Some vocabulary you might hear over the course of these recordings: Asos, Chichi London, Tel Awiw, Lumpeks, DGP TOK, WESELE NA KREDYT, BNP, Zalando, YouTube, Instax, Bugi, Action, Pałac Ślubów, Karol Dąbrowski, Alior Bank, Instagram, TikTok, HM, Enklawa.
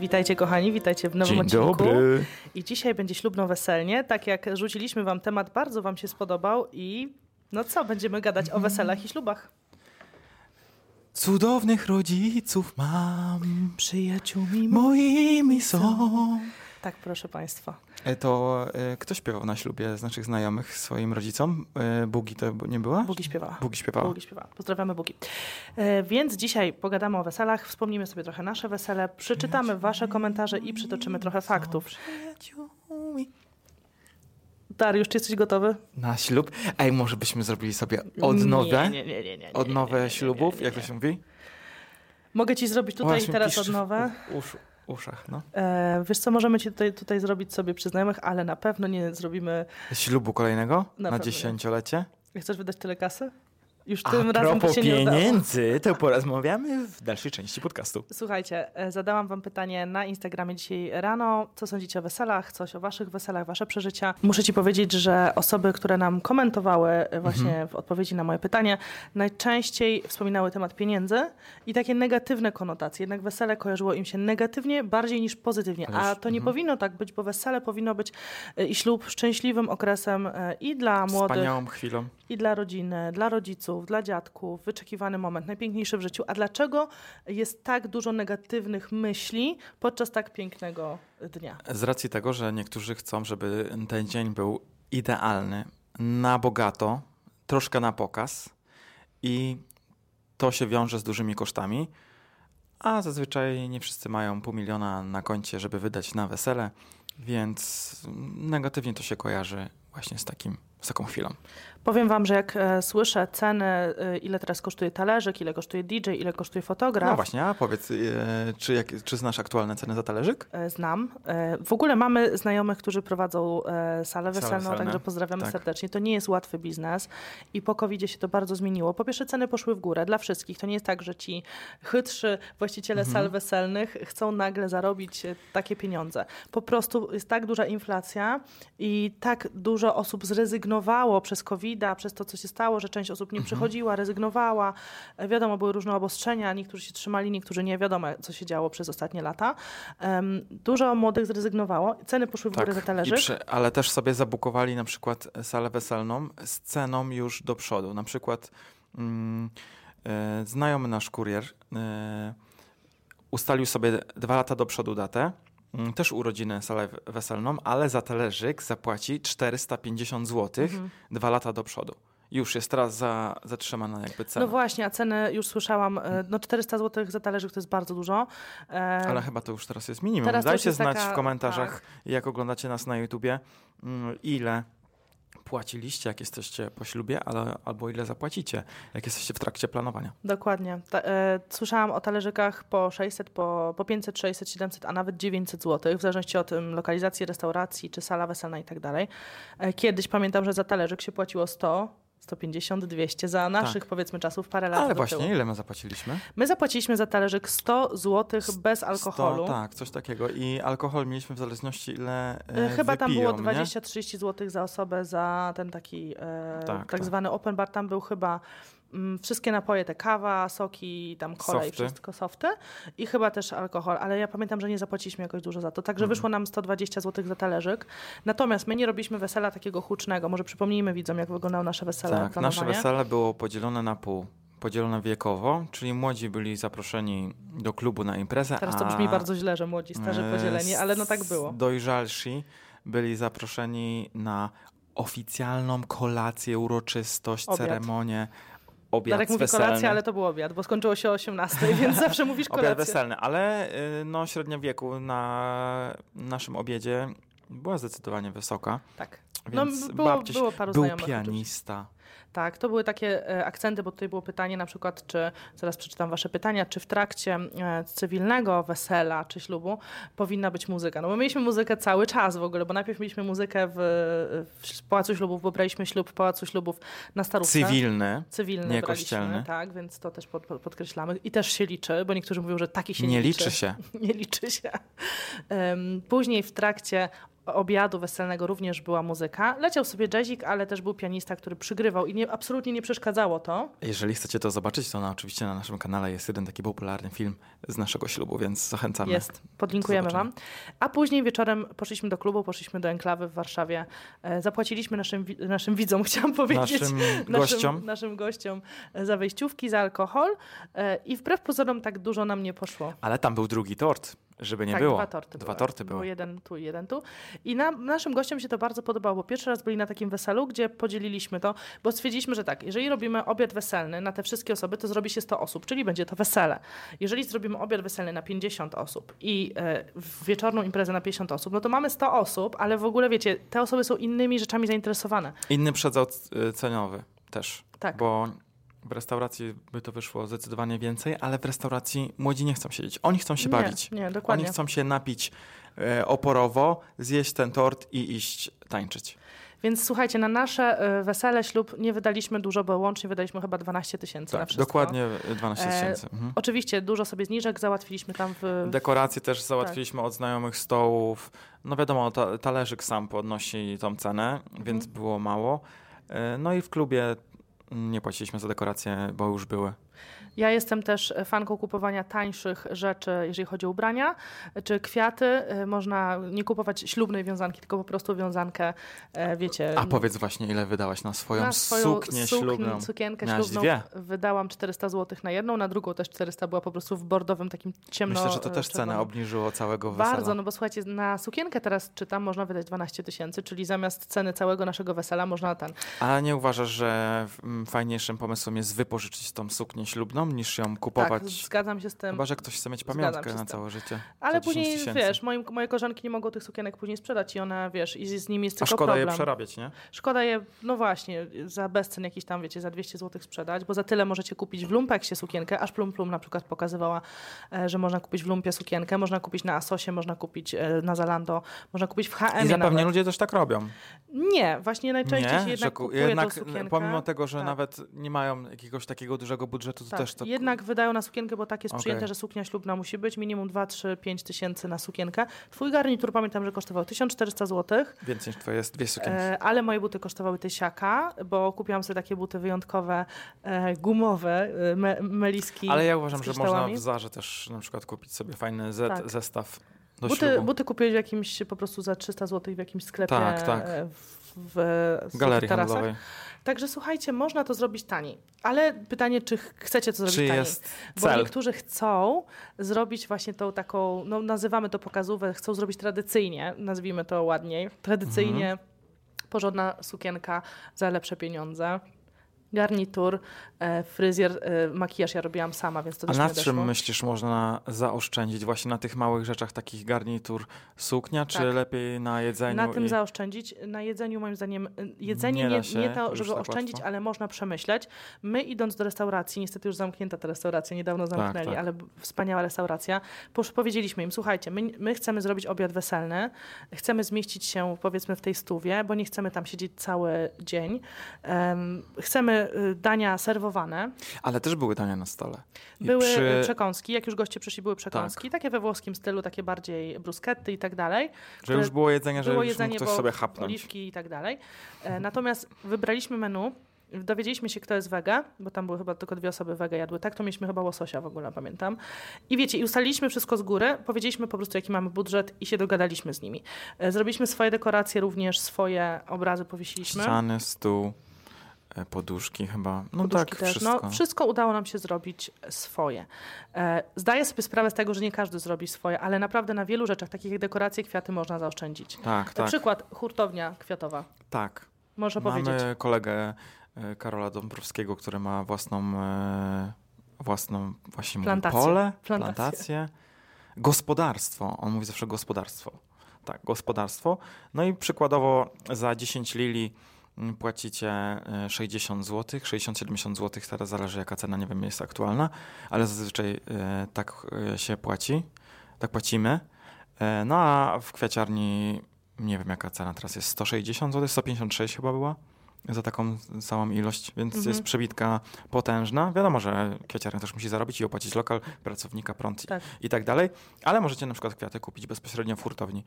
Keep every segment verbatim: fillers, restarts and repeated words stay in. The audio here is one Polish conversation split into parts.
Witajcie kochani, witajcie w nowym Dzień odcinku. Dobry. I dzisiaj będzie ślubno weselnie. Tak jak rzuciliśmy wam temat, bardzo wam się spodobał i no co, będziemy gadać o weselach i ślubach. Cudownych rodziców mam, przyjaciółmi moimi są. Tak, proszę państwa. To y, kto śpiewał na ślubie z naszych znajomych swoim rodzicom? Y, Bugi to nie była? Bugi śpiewała. Bugi śpiewała. Bugi śpiewała. Pozdrawiamy Bugi. Y, więc dzisiaj pogadamy o weselach, wspomnimy sobie trochę nasze wesele, przeczytamy wasze komentarze i przytoczymy trochę faktów. Dariusz, czy jesteś gotowy? Na ślub? Ej, może byśmy zrobili sobie odnowę? Nie, nie, nie, nie. Odnowę ślubów, jak to się mówi? Mogę ci zrobić tutaj i teraz odnowę. Uszach, no. E, wiesz co, możemy ci tutaj, tutaj zrobić sobie przy znajomych, ale na pewno nie zrobimy... Ślubu kolejnego? Na, na dziesięciolecie? Chcesz wydać tyle kasy? Już tym A razem propos się pieniędzy, nie to porozmawiamy w dalszej części podcastu. Słuchajcie, zadałam wam pytanie na Instagramie dzisiaj rano. Co sądzicie o weselach? Coś o waszych weselach, wasze przeżycia. Muszę ci powiedzieć, że osoby, które nam komentowały właśnie mhm. w odpowiedzi na moje pytanie, najczęściej wspominały temat pieniędzy i takie negatywne konotacje. Jednak wesele kojarzyło im się negatywnie bardziej niż pozytywnie. A to nie mhm. powinno tak być, bo wesele powinno być i ślub szczęśliwym okresem i dla młodych, wspaniałą chwilą, i dla rodziny, dla rodziców, dla dziadków, wyczekiwany moment, najpiękniejszy w życiu. A dlaczego jest tak dużo negatywnych myśli podczas tak pięknego dnia? Z racji tego, że niektórzy chcą, żeby ten dzień był idealny, na bogato, troszkę na pokaz i to się wiąże z dużymi kosztami, a zazwyczaj nie wszyscy mają pół miliona na koncie, żeby wydać na wesele, więc negatywnie to się kojarzy właśnie z takim z taką chwilą. Powiem wam, że jak e, słyszę ceny, e, ile teraz kosztuje talerzyk, ile kosztuje D J, ile kosztuje fotograf. No właśnie, a powiedz, e, czy, jak, czy znasz aktualne ceny za talerzyk? E, znam. E, w ogóle mamy znajomych, którzy prowadzą e, salę weselną, także pozdrawiamy tak. serdecznie. To nie jest łatwy biznes i po kowidzie się to bardzo zmieniło. Po pierwsze, ceny poszły w górę dla wszystkich. To nie jest tak, że ci chytrzy właściciele mhm. sal weselnych chcą nagle zarobić takie pieniądze. Po prostu jest tak duża inflacja i tak dużo osób zrezygnuje przez kowida, przez to, co się stało, że część osób nie przychodziła, rezygnowała. Wiadomo, były różne obostrzenia, niektórzy się trzymali, niektórzy nie, wiadomo, co się działo przez ostatnie lata. Um, dużo młodych zrezygnowało, ceny poszły w tak, górę za talerzyk. Przy, ale też sobie zabukowali na przykład salę weselną z ceną już do przodu. Na przykład mm, y, znajomy nasz kurier y, ustalił sobie dwa lata do przodu datę, też urodziny salę weselną, ale za talerzyk zapłaci czterysta pięćdziesiąt złotych mhm. dwa lata do przodu. Już jest teraz za, zatrzymana jakby cena. No właśnie, a ceny już słyszałam, no czterysta złotych za talerzyk to jest bardzo dużo. E... Ale chyba to już teraz jest minimum. Teraz dajcie jest znać taka... w komentarzach, tak. jak oglądacie nas na YouTubie, ile płaciliście, jak jesteście po ślubie, ale, albo ile zapłacicie, jak jesteście w trakcie planowania. Dokładnie. Ta, y, słyszałam o talerzykach po sześćset, po, po pięćset, sześćset, siedemset, a nawet dziewięćset złotych, w zależności od um, lokalizacji, restauracji, czy sala weselna i tak dalej. Kiedyś pamiętam, że za talerzyk się płaciło sto, sto pięćdziesiąt, dwieście za naszych, tak. powiedzmy, czasów parę lat. Ale właśnie, tyłu. Ile my zapłaciliśmy? My zapłaciliśmy za talerzyk sto złotych bez alkoholu. sto, tak, coś takiego. I alkohol mieliśmy w zależności ile e, Chyba wypiją, tam było dwadzieścia do trzydziestu złotych za osobę, za ten taki e, tak, tak, tak zwany open bar. Tam był chyba m, wszystkie napoje, te kawa, soki, tam cola i wszystko, softy. I chyba też alkohol. Ale ja pamiętam, że nie zapłaciliśmy jakoś dużo za to. Także mm. wyszło nam sto dwadzieścia złotych za talerzyk. Natomiast my nie robiliśmy wesela takiego hucznego. Może przypomnijmy widzom, jak wyglądało nasze wesele. Tak, nasze wesele było podzielone na pół, podzielone wiekowo, czyli młodzi byli zaproszeni do klubu na imprezę. Teraz to brzmi bardzo źle, że młodzi, starzy podzieleni, ale no tak było. Dojrzalsi byli zaproszeni na oficjalną kolację, uroczystość, obiad. ceremonię, obiad Darek weselny. Mówi kolację, ale to był obiad, bo skończyło się o osiemnastej, więc zawsze mówisz kolację. Obiad weselny, ale no, średnia wieku na naszym obiedzie była zdecydowanie wysoka. Tak. Więc no, było, babciś, było paru był znajomych. Pianista. Tak, to były takie e, akcenty, bo tutaj było pytanie na przykład, czy, zaraz przeczytam wasze pytania, czy w trakcie e, cywilnego wesela czy ślubu powinna być muzyka? No bo mieliśmy muzykę cały czas w ogóle, bo najpierw mieliśmy muzykę w, w Pałacu Ślubów, bo braliśmy ślub w Pałacu Ślubów na Starówce. Cywilny, Cywilny nie kościelny. Tak, więc to też pod, pod, podkreślamy. I też się liczy, bo niektórzy mówią, że taki się nie, nie liczy. liczy się. nie liczy się. Um, później w trakcie obiadu weselnego również była muzyka. Leciał sobie jazzik, ale też był pianista, który przygrywał i nie, absolutnie nie przeszkadzało to. Jeżeli chcecie to zobaczyć, to no, oczywiście na naszym kanale jest jeden taki popularny film z naszego ślubu, więc zachęcamy. Jest, podlinkujemy wam. A później wieczorem poszliśmy do klubu, poszliśmy do Enklawy w Warszawie. E, zapłaciliśmy naszym, naszym widzom, chciałam powiedzieć. Naszym, naszym gościom. Naszym gościom za wejściówki, za alkohol e, i wbrew pozorom tak dużo nam nie poszło. Ale tam był drugi tort. Żeby nie tak, było. Dwa torty, dwa były. torty były. Był jeden tu i jeden tu. I nam, naszym gościom się to bardzo podobało, bo pierwszy raz byli na takim weselu, gdzie podzieliliśmy to, bo stwierdziliśmy, że tak, jeżeli robimy obiad weselny na te wszystkie osoby, to zrobi się sto osób, czyli będzie to wesele. Jeżeli zrobimy obiad weselny na pięćdziesiąt osób i y, wieczorną imprezę na pięćdziesiąt osób, no to mamy sto osób, ale w ogóle wiecie, te osoby są innymi rzeczami zainteresowane. Inny przedział cenowy też. Tak. Bo w restauracji by to wyszło zdecydowanie więcej, ale w restauracji młodzi nie chcą siedzieć. Oni chcą się nie, bawić. Nie, dokładnie. Oni chcą się napić e, oporowo, zjeść ten tort i iść tańczyć. Więc słuchajcie, na nasze y, wesele, ślub nie wydaliśmy dużo, bo łącznie wydaliśmy chyba dwanaście tysięcy tak, na wszystko. Dokładnie dwanaście tysięcy. E, mhm. Oczywiście dużo sobie zniżek załatwiliśmy tam. W... Dekoracje też załatwiliśmy tak. Od znajomych stołów. No wiadomo, ta, talerzyk sam podnosi tą cenę, więc mhm. było mało. E, no i w klubie nie płaciliśmy za dekoracje, bo już były. Ja jestem też fanką kupowania tańszych rzeczy, jeżeli chodzi o ubrania, czy kwiaty. Można nie kupować ślubnej wiązanki, tylko po prostu wiązankę, wiecie... A powiedz właśnie, ile wydałaś na swoją, na swoją suknię sukni, ślubną? Sukienkę Miałaś ślubną dwie. Wydałam czterysta złotych na jedną, na drugą też czterysta była po prostu w bordowym takim ciemno... Myślę, że to też cenę obniżyło całego wesela. Bardzo, no bo słuchajcie, na sukienkę teraz czytam, można wydać dwanaście tysięcy, czyli zamiast ceny całego naszego wesela można ten... A nie uważasz, że fajniejszym pomysłem jest wypożyczyć tą suknię ślubną, niż ją kupować. Tak, zgadzam się z tym. Chyba, że ktoś chce mieć pamiątkę na całe życie. Ale później, wiesz, moi, moje koleżanki nie mogą tych sukienek później sprzedać i one, wiesz, i z, z nimi jest tylko problem. A szkoda problem. je przerabiać, nie? Szkoda je, no właśnie, za bezcen jakiś tam, wiecie, za dwieście złotych sprzedać, bo za tyle możecie kupić w Lumpeksie sukienkę, aż Plum Plum na przykład pokazywała, e, że można kupić w Lumpie sukienkę, można kupić na Asosie, można kupić e, na Zalando, można kupić w H M. I zapewne ludzie też tak robią. Nie, właśnie najczęściej nie, się jednak ku, kupuje jednak, tą sukienkę. Pomimo tego, że tak. nawet nie mają jakiegoś takiego dużego budżetu, to tak. też to... Jednak wydają na sukienkę, bo tak jest okay. przyjęte, że suknia ślubna musi być minimum dwa, trzy, pięć tysięcy na sukienkę. Twój garnitur, pamiętam, że kosztował tysiąc czterysta złotych. Więcej niż twoje, jest dwie sukienki. E, ale moje buty kosztowały tysiaka, bo kupiłam sobie takie buty wyjątkowe, e, gumowe, me, meliski. Ale ja uważam, że można w Zarze też na przykład kupić sobie fajny zet, tak. zestaw. Buty, buty kupiłeś w jakimś, po prostu za trzysta złotych w jakimś sklepie. Tak, tak. W, w, w galerii handlowej. Także słuchajcie, można to zrobić taniej. Ale pytanie, czy chcecie to zrobić czy taniej? Jest cel. Bo niektórzy chcą zrobić właśnie tą taką, no nazywamy to pokazówę, chcą zrobić tradycyjnie, nazwijmy to ładniej, tradycyjnie mhm. porządna sukienka za lepsze pieniądze. Garnitur, fryzjer, makijaż ja robiłam sama, więc to też nie doszło. A na czym myślisz można zaoszczędzić? Właśnie na tych małych rzeczach, takich garnitur, suknia, tak. czy lepiej na jedzeniu? Na tym i... zaoszczędzić. Na jedzeniu moim zdaniem, jedzenie nie, nie, nie to, żeby oszczędzić, tak ale można przemyśleć. My idąc do restauracji, niestety już zamknięta ta restauracja, niedawno zamknęli, tak, tak. ale wspaniała restauracja, powiedzieliśmy im, słuchajcie, my, my chcemy zrobić obiad weselny, chcemy zmieścić się powiedzmy w tej stówie, bo nie chcemy tam siedzieć cały dzień. Um, chcemy dania serwowane. Ale też były dania na stole. I były przy... przekąski, jak już goście przyszli, były przekąski. Tak. Takie we włoskim stylu, takie bardziej bruschetty i tak dalej. Że już było jedzenie, że już mógł ktoś sobie chapnąć. Oliwki i tak dalej. E, natomiast wybraliśmy menu, dowiedzieliśmy się, kto jest wege, bo tam były chyba tylko dwie osoby wege jadły. Tak, to mieliśmy chyba łososia w ogóle, pamiętam. I wiecie, i ustaliliśmy wszystko z góry, powiedzieliśmy po prostu, jaki mamy budżet i się dogadaliśmy z nimi. E, zrobiliśmy swoje dekoracje również, swoje obrazy powiesiliśmy. Ściany, stół. Poduszki chyba. No poduszki tak, też. Wszystko. No, wszystko udało nam się zrobić swoje. E, zdaję sobie sprawę z tego, że nie każdy zrobi swoje, ale naprawdę na wielu rzeczach, takich jak dekoracje, kwiaty można zaoszczędzić. Tak, na tak. przykład hurtownia kwiatowa. Tak. Można Mamy powiedzieć. Mamy kolegę e, Karola Dąbrowskiego, który ma własną e, własną właśnie plantację. Mówi, pole, plantację. plantację. Gospodarstwo. On mówi zawsze gospodarstwo. Tak, gospodarstwo. No i przykładowo za dziesięć lili płacicie sześćdziesiąt złotych, sześćdziesiąt siedemdziesiąt złotych, teraz zależy jaka cena, nie wiem, jest aktualna, ale zazwyczaj tak się płaci, tak płacimy. No a w kwiaciarni, nie wiem jaka cena teraz jest, sto sześćdziesiąt złotych, sto pięćdziesiąt sześć chyba była za taką samą ilość, więc mhm. jest przebitka potężna. Wiadomo, że kwiaciarnia też musi zarobić i opłacić lokal, pracownika, prąd tak. i tak dalej, ale możecie na przykład kwiaty kupić bezpośrednio w hurtowni.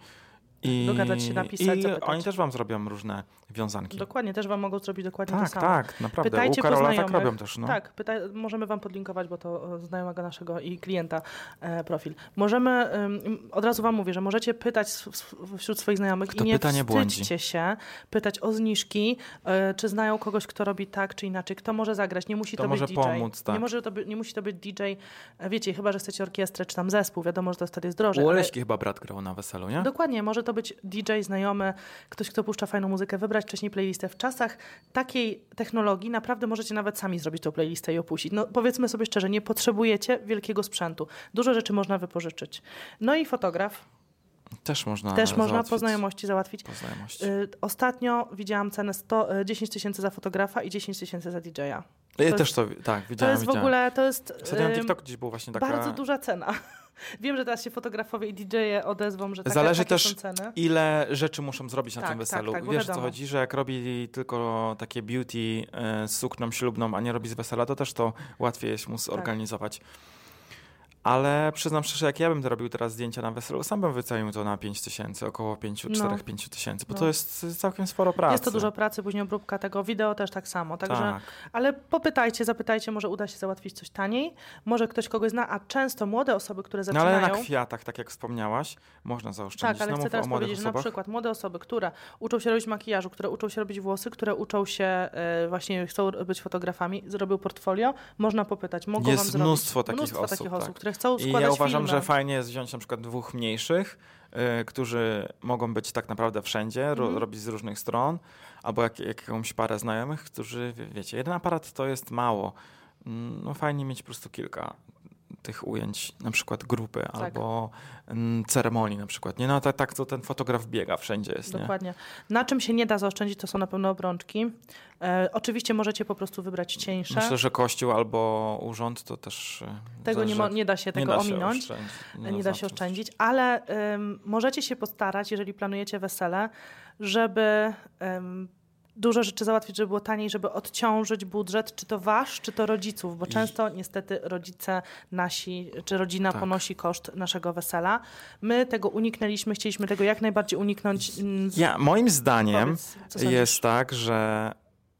I, dogadać się, napisać, i zapytać. Oni też wam zrobią różne wiązanki. Dokładnie, też wam mogą zrobić dokładnie tak, to samo. Tak, tak, naprawdę. Pytajcie u Karola tak robią też. No. Tak, pyta, możemy wam podlinkować, bo to znajomego naszego i klienta e, profil. Możemy, ym, od razu wam mówię, że możecie pytać w, w, wśród swoich znajomych. Kto i nie wstydźcie błądzi. się pytać o zniżki, e, czy znają kogoś, kto robi tak czy inaczej, kto może zagrać, nie musi to, to być D J. Pomóc, tak. nie, może to by, nie musi to być D J, wiecie, chyba, że chcecie orkiestrę czy tam zespół, wiadomo, że to wtedy jest drożej. U Oleśki ale... chyba brat grał na weselu, nie? Dokładnie, może to być D J znajomy, ktoś, kto puszcza fajną muzykę, wybrać wcześniej playlistę. W czasach takiej technologii naprawdę możecie nawet sami zrobić tą playlistę i opuścić. No powiedzmy sobie szczerze, nie potrzebujecie wielkiego sprzętu. Dużo rzeczy można wypożyczyć. No i fotograf. Też można Też można załatwić. po znajomości załatwić. Po znajomości. Y, ostatnio widziałam cenę sto, dziesięć tysięcy za fotografa i dziesięć tysięcy za D J-a. To ja jest, też to, tak, widziałem. To jest widziałem. w ogóle, to jest... Ostatnio na TikToku gdzieś była właśnie taka... Bardzo duża cena. Wiem, że teraz się fotografowie i D J-e odezwą, że taka, Zależy takie są ceny. Zależy też, ile rzeczy muszą zrobić na tak, tym weselu. Tak, tak, Wiesz, wiadomo. co chodzi, że jak robi tylko takie beauty z sukną ślubną, a nie robi z wesela, to też to łatwiej jest mu zorganizować. Tak. Ale przyznam szczerze, jak ja bym robił teraz zdjęcia na weselu, sam bym wycenił to na pięć tysięcy, około cztery do pięciu tysięcy, bo no. to jest całkiem sporo pracy. Jest to dużo pracy, później obróbka tego wideo też tak samo. Także, tak. Ale popytajcie, zapytajcie, może uda się załatwić coś taniej, może ktoś kogoś zna, a często młode osoby, które zaczynają... No ale na kwiatach, tak jak wspomniałaś, można zaoszczędzić. Tak, ale chcę teraz powiedzieć, że na przykład młode osoby, które uczą się robić makijażu, które uczą się robić włosy, które uczą się y, właśnie, chcą być fotografami, zrobił portfolio, można popytać, mogą jest wam zrobić. Jest mnóstwo takich mnóstwo osób, takich osób tak. które I ja uważam, filmy. że fajnie jest wziąć na przykład dwóch mniejszych, yy, którzy mogą być tak naprawdę wszędzie, ro, mm. robić z różnych stron, albo jak, jakąś parę znajomych, którzy, wiecie, jeden aparat to jest mało. No fajnie mieć po prostu kilka tych ujęć, na przykład grupy tak. albo m, ceremonii na przykład. Nie, no tak, tak to ten fotograf biega, wszędzie jest. Dokładnie. Nie? Na czym się nie da zaoszczędzić, to są na pewno obrączki. E, oczywiście możecie po prostu wybrać cieńsze. Myślę, że kościół albo urząd to też... Tego nie, mo- nie da się tego nie da się ominąć. Nie, nie da się oszczędzić, ale um, możecie się postarać, jeżeli planujecie wesele, żeby... Um, dużo rzeczy załatwić, żeby było taniej, żeby odciążyć budżet, czy to wasz, czy to rodziców, bo często niestety rodzice nasi, czy rodzina tak. ponosi koszt naszego wesela. My tego uniknęliśmy, chcieliśmy tego jak najbardziej uniknąć. Ja, moim zdaniem Powiedz, jest tak, że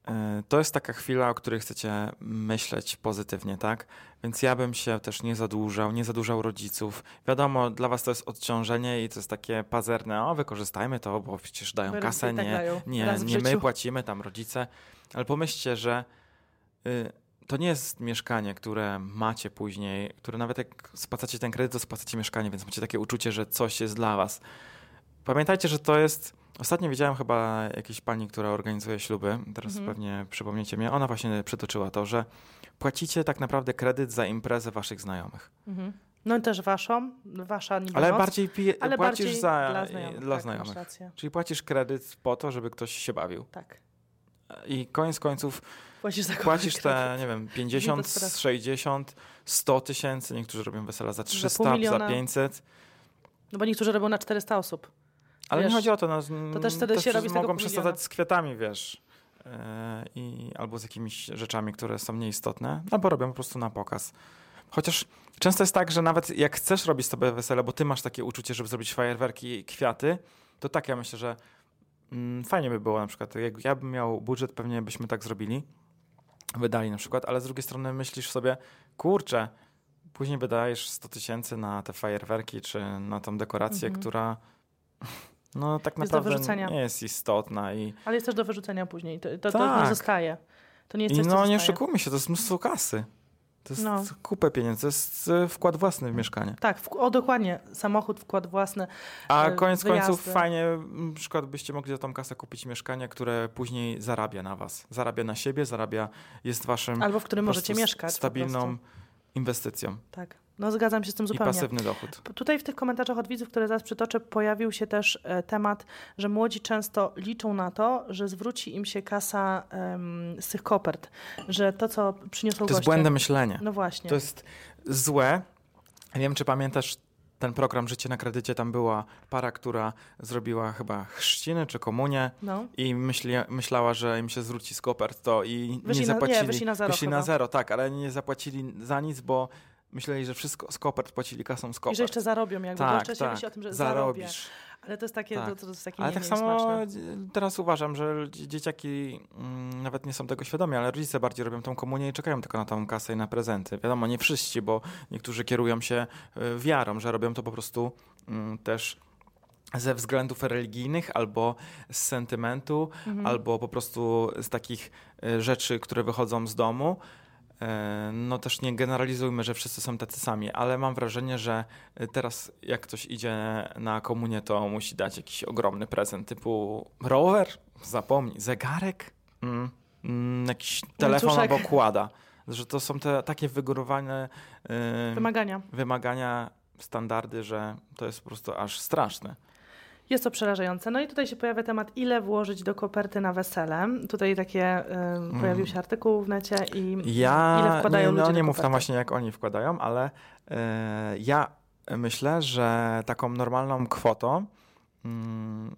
y, to jest taka chwila, o której chcecie myśleć pozytywnie, tak? Więc ja bym się też nie zadłużał, nie zadłużał rodziców. Wiadomo, dla was to jest odciążenie i to jest takie pazerne, o wykorzystajmy to, bo przecież dają my kasę, nie, tak dają. nie, nie my płacimy, tam rodzice. Ale pomyślcie, że y, to nie jest mieszkanie, które macie później, które nawet jak spłacacie ten kredyt, to spłacacie mieszkanie, więc macie takie uczucie, że coś jest dla was. Pamiętajcie, że to jest... Ostatnio widziałem chyba jakiejś pani, która organizuje śluby, teraz mm-hmm. pewnie przypomniecie mnie, ona właśnie przytoczyła to, że płacicie tak naprawdę kredyt za imprezę waszych znajomych. Mm-hmm. No i też waszą, wasza niby Ale moc, bardziej pije, ale płacisz bardziej za, dla znajomych. Dla tak, znajomych. Czyli płacisz kredyt po to, żeby ktoś się bawił. Tak. I koniec końców płacisz, płacisz te, nie wiem, pięćdziesiąt, sześćdziesiąt, sto tysięcy, niektórzy robią wesela za trzysta, za, miliona, za pięćset. No bo niektórzy robią na czterysta osób. Ale wiesz, nie chodzi o to, no, to też wtedy też się robi z mogą przesadzać z kwiatami, wiesz, yy, i, albo z jakimiś rzeczami, które są nieistotne, albo robią po prostu na pokaz. Chociaż często jest tak, że nawet jak chcesz robić sobie wesele, bo ty masz takie uczucie, żeby zrobić fajerwerki i kwiaty, to tak ja myślę, że mm, fajnie by było na przykład, jak ja bym miał budżet, pewnie byśmy tak zrobili, wydali na przykład, ale z drugiej strony myślisz sobie, kurczę, później wydajesz sto tysięcy na te fajerwerki, czy na tą dekorację, mhm. która... No tak jest naprawdę nie jest istotna. I... Ale jest też do wyrzucenia później. To, to, tak. to nie zostaje. To nie jest I coś, no nie zostaje. Szykujmy się, to jest mnóstwo kasy. To jest no. kupę pieniędzy, to jest wkład własny w mieszkanie. Tak, w, o dokładnie, samochód, wkład własny, A koniec wyjazdy. końców fajnie, na przykład byście mogli za tą kasę kupić mieszkanie, które później zarabia na was. Zarabia na siebie, zarabia, jest waszym... Albo w którym możecie mieszkać. Stabilną inwestycją. Tak. No zgadzam się z tym zupełnie. I pasywny dochód. Tutaj w tych komentarzach od widzów, które zaraz przytoczę, pojawił się też e, temat, że młodzi często liczą na to, że zwróci im się kasa em, z tych kopert, że to, co przyniosą goście... To jest błędne myślenie. No właśnie. To jest złe. Nie wiem, czy pamiętasz ten program Życie na kredycie, tam była para, która zrobiła chyba chrzciny czy komunię no. i myśli, myślała, że im się zwróci z kopert to i wyszli nie zapłacili. Na, nie, wyszli na zero. Wyszli na zero, tak, ale nie zapłacili za nic, bo myśleli, że wszystko z kopert płacili kasą z kopert. I że jeszcze zarobią, jakby tak, jeszcze tak, się myśli o tym, że zarobisz. Zarobię. Ale to jest takie, tak. to, to jest takie ale nie, tak nie samo smaczne. Teraz uważam, że dzieciaki m, nawet nie są tego świadomi, ale rodzice bardziej robią tą komunię i czekają tylko na tą kasę i na prezenty. Wiadomo, nie wszyscy, bo niektórzy kierują się wiarą, że robią to po prostu m, też ze względów religijnych, albo z sentymentu, mhm. albo po prostu z takich rzeczy, które wychodzą z domu. No też nie generalizujmy, że wszyscy są tacy sami, ale mam wrażenie, że teraz jak ktoś idzie na komunię, to musi dać jakiś ogromny prezent typu rower, zapomnij, zegarek, mm, mm, jakiś telefon Łańcuszek. Albo kłada. Że to są te takie wygórowane yy, wymagania. wymagania, standardy, że to jest po prostu aż straszne. Jest to przerażające. No i tutaj się pojawia temat, ile włożyć do koperty na wesele. Tutaj takie y, pojawił się artykuł w necie i ja, ile wkładają no, ludzie no, nie mów tam właśnie, jak oni wkładają, ale y, ja myślę, że taką normalną kwotą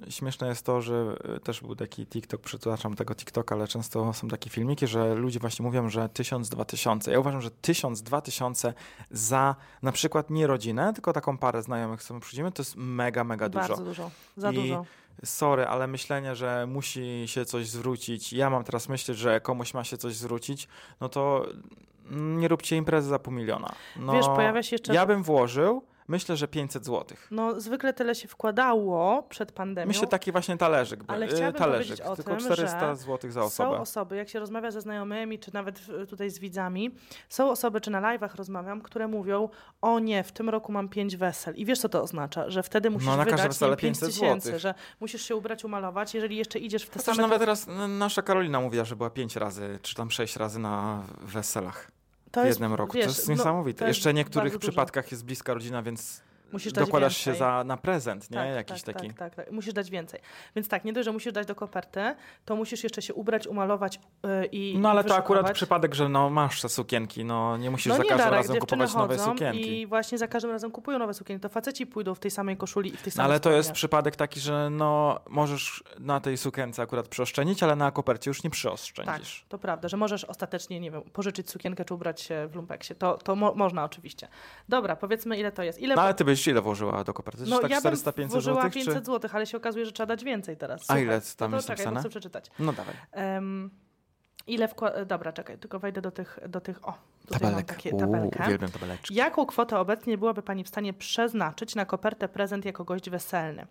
y, śmieszne jest to, że też był taki TikTok, przytaczam tego TikToka, ale często są takie filmiki, że ludzie właśnie mówią, że tysiąc, dwa tysiące. Ja uważam, że tysiąc, dwa tysiące za na przykład nie rodzinę, tylko taką parę znajomych, co my przyjdziemy, to jest mega, mega dużo. Bardzo dużo. Za I dużo. Sorry, ale myślenie, że musi się coś zwrócić, ja mam teraz myśleć, że komuś ma się coś zwrócić, no to nie róbcie imprezy za pół miliona. No, wiesz, pojawia się jeszcze... Ja bym włożył, myślę, że pięćset złotych. No zwykle tyle się wkładało przed pandemią. Myślę, taki właśnie talerzyk. Ale chciałabym talerzyk, powiedzieć o tylko tym, czterysta złotych za osobę. Są osoby, jak się rozmawia ze znajomymi, czy nawet tutaj z widzami, są osoby, czy na live'ach rozmawiam, które mówią, o nie, w tym roku mam pięć wesel. I wiesz, co to oznacza? Że wtedy musisz no, wydać nie, pięć tysięcy, że musisz się ubrać, umalować, jeżeli jeszcze idziesz w te no, same... To nawet teraz nasza Karolina mówiła, że była pięć razy, czy tam sześć razy na weselach. To w jednym jest, roku. Wiesz, to jest niesamowite. No, to jest jeszcze w niektórych przypadkach dużo. Jest bliska rodzina, więc musisz dokładasz dać się za, na prezent, nie? Tak, jakiś tak, taki. Tak, tak, tak. Musisz dać więcej. Więc tak, nie dość, że musisz dać do koperty, to musisz jeszcze się ubrać, umalować yy, i no ale wyszukować. To akurat przypadek, że no, masz te sukienki, no nie musisz no, za nie każdym da, razem kupować nowe sukienki. I właśnie za każdym razem kupują nowe sukienki. To faceci pójdą w tej samej koszuli i w tej samej no, ale to jest przypadek taki, że no możesz na tej sukience akurat przyoszczędzić, ale na kopercie już nie przyoszczędzisz. Tak, to prawda, że możesz ostatecznie, nie wiem, pożyczyć sukienkę czy ubrać się w lumpeksie. To, to mo- można oczywiście. Dobra, powiedzmy ile to jest. Ile no, ale ty byś ile włożyła do koperty? No tak ja bym czterysta pięćset włożyła złotych, pięćset czy... złotych, ale się okazuje, że trzeba dać więcej teraz. Super. A ile tam no to, jest czekaj, napisane? Chcę przeczytać. No dawaj. Um, ile wkła... Dobra, czekaj, tylko wejdę do tych... Do tych... O, tutaj Tabelek. Mam takie tabelkę. Uuu, uwielbiam tabeleczki. Jaką kwotę obecnie byłaby pani w stanie przeznaczyć na kopertę prezent jako gość weselny?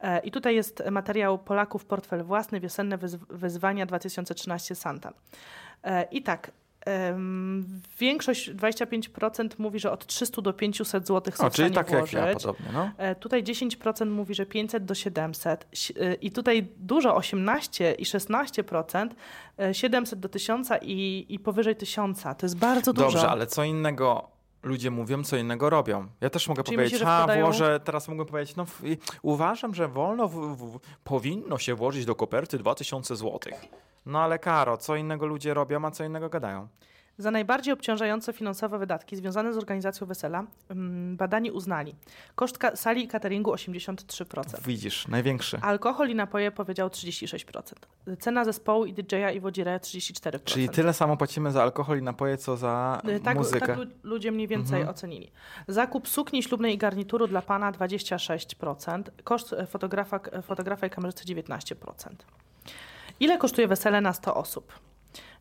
E, I tutaj jest materiał Polaków portfel własny, wiosenne wyz- wyzwania dwa tysiące trzynaście Santa. E, I tak... Um, większość, dwadzieścia pięć procent mówi, że od trzysta do pięćset złotych są o, w stanie czyli tak włożyć. Jak ja podobnie, no. E, tutaj dziesięć procent mówi, że pięćset do siedemset. E, I tutaj dużo, osiemnaście i szesnaście procent, e, siedemset do tysiąc i, i powyżej tysiąc. To jest bardzo dużo. Dobrze, ale co innego ludzie mówią, co innego robią. Ja też mogę czyli powiedzieć, myślisz, że wpadają... włożę, teraz mogę powiedzieć, no w, uważam, że wolno, w, w, powinno się włożyć do koperty dwa tysiące złotych. No ale Karo, co innego ludzie robią, a co innego gadają. Za najbardziej obciążające finansowe wydatki związane z organizacją wesela badani uznali koszt ka- sali i cateringu osiemdziesiąt trzy procent. Widzisz, największy. Alkohol i napoje powiedział trzydzieści sześć procent. Cena zespołu i didżeja i wodzireja trzydzieści cztery procent. Czyli tyle samo płacimy za alkohol i napoje, co za tak, muzykę. Tak ludzie mniej więcej mhm. ocenili. Zakup sukni ślubnej i garnituru dla pana dwadzieścia sześć procent. Koszt fotografa, fotografa i kamerzysty dziewiętnaście procent. Ile kosztuje wesele na sto osób?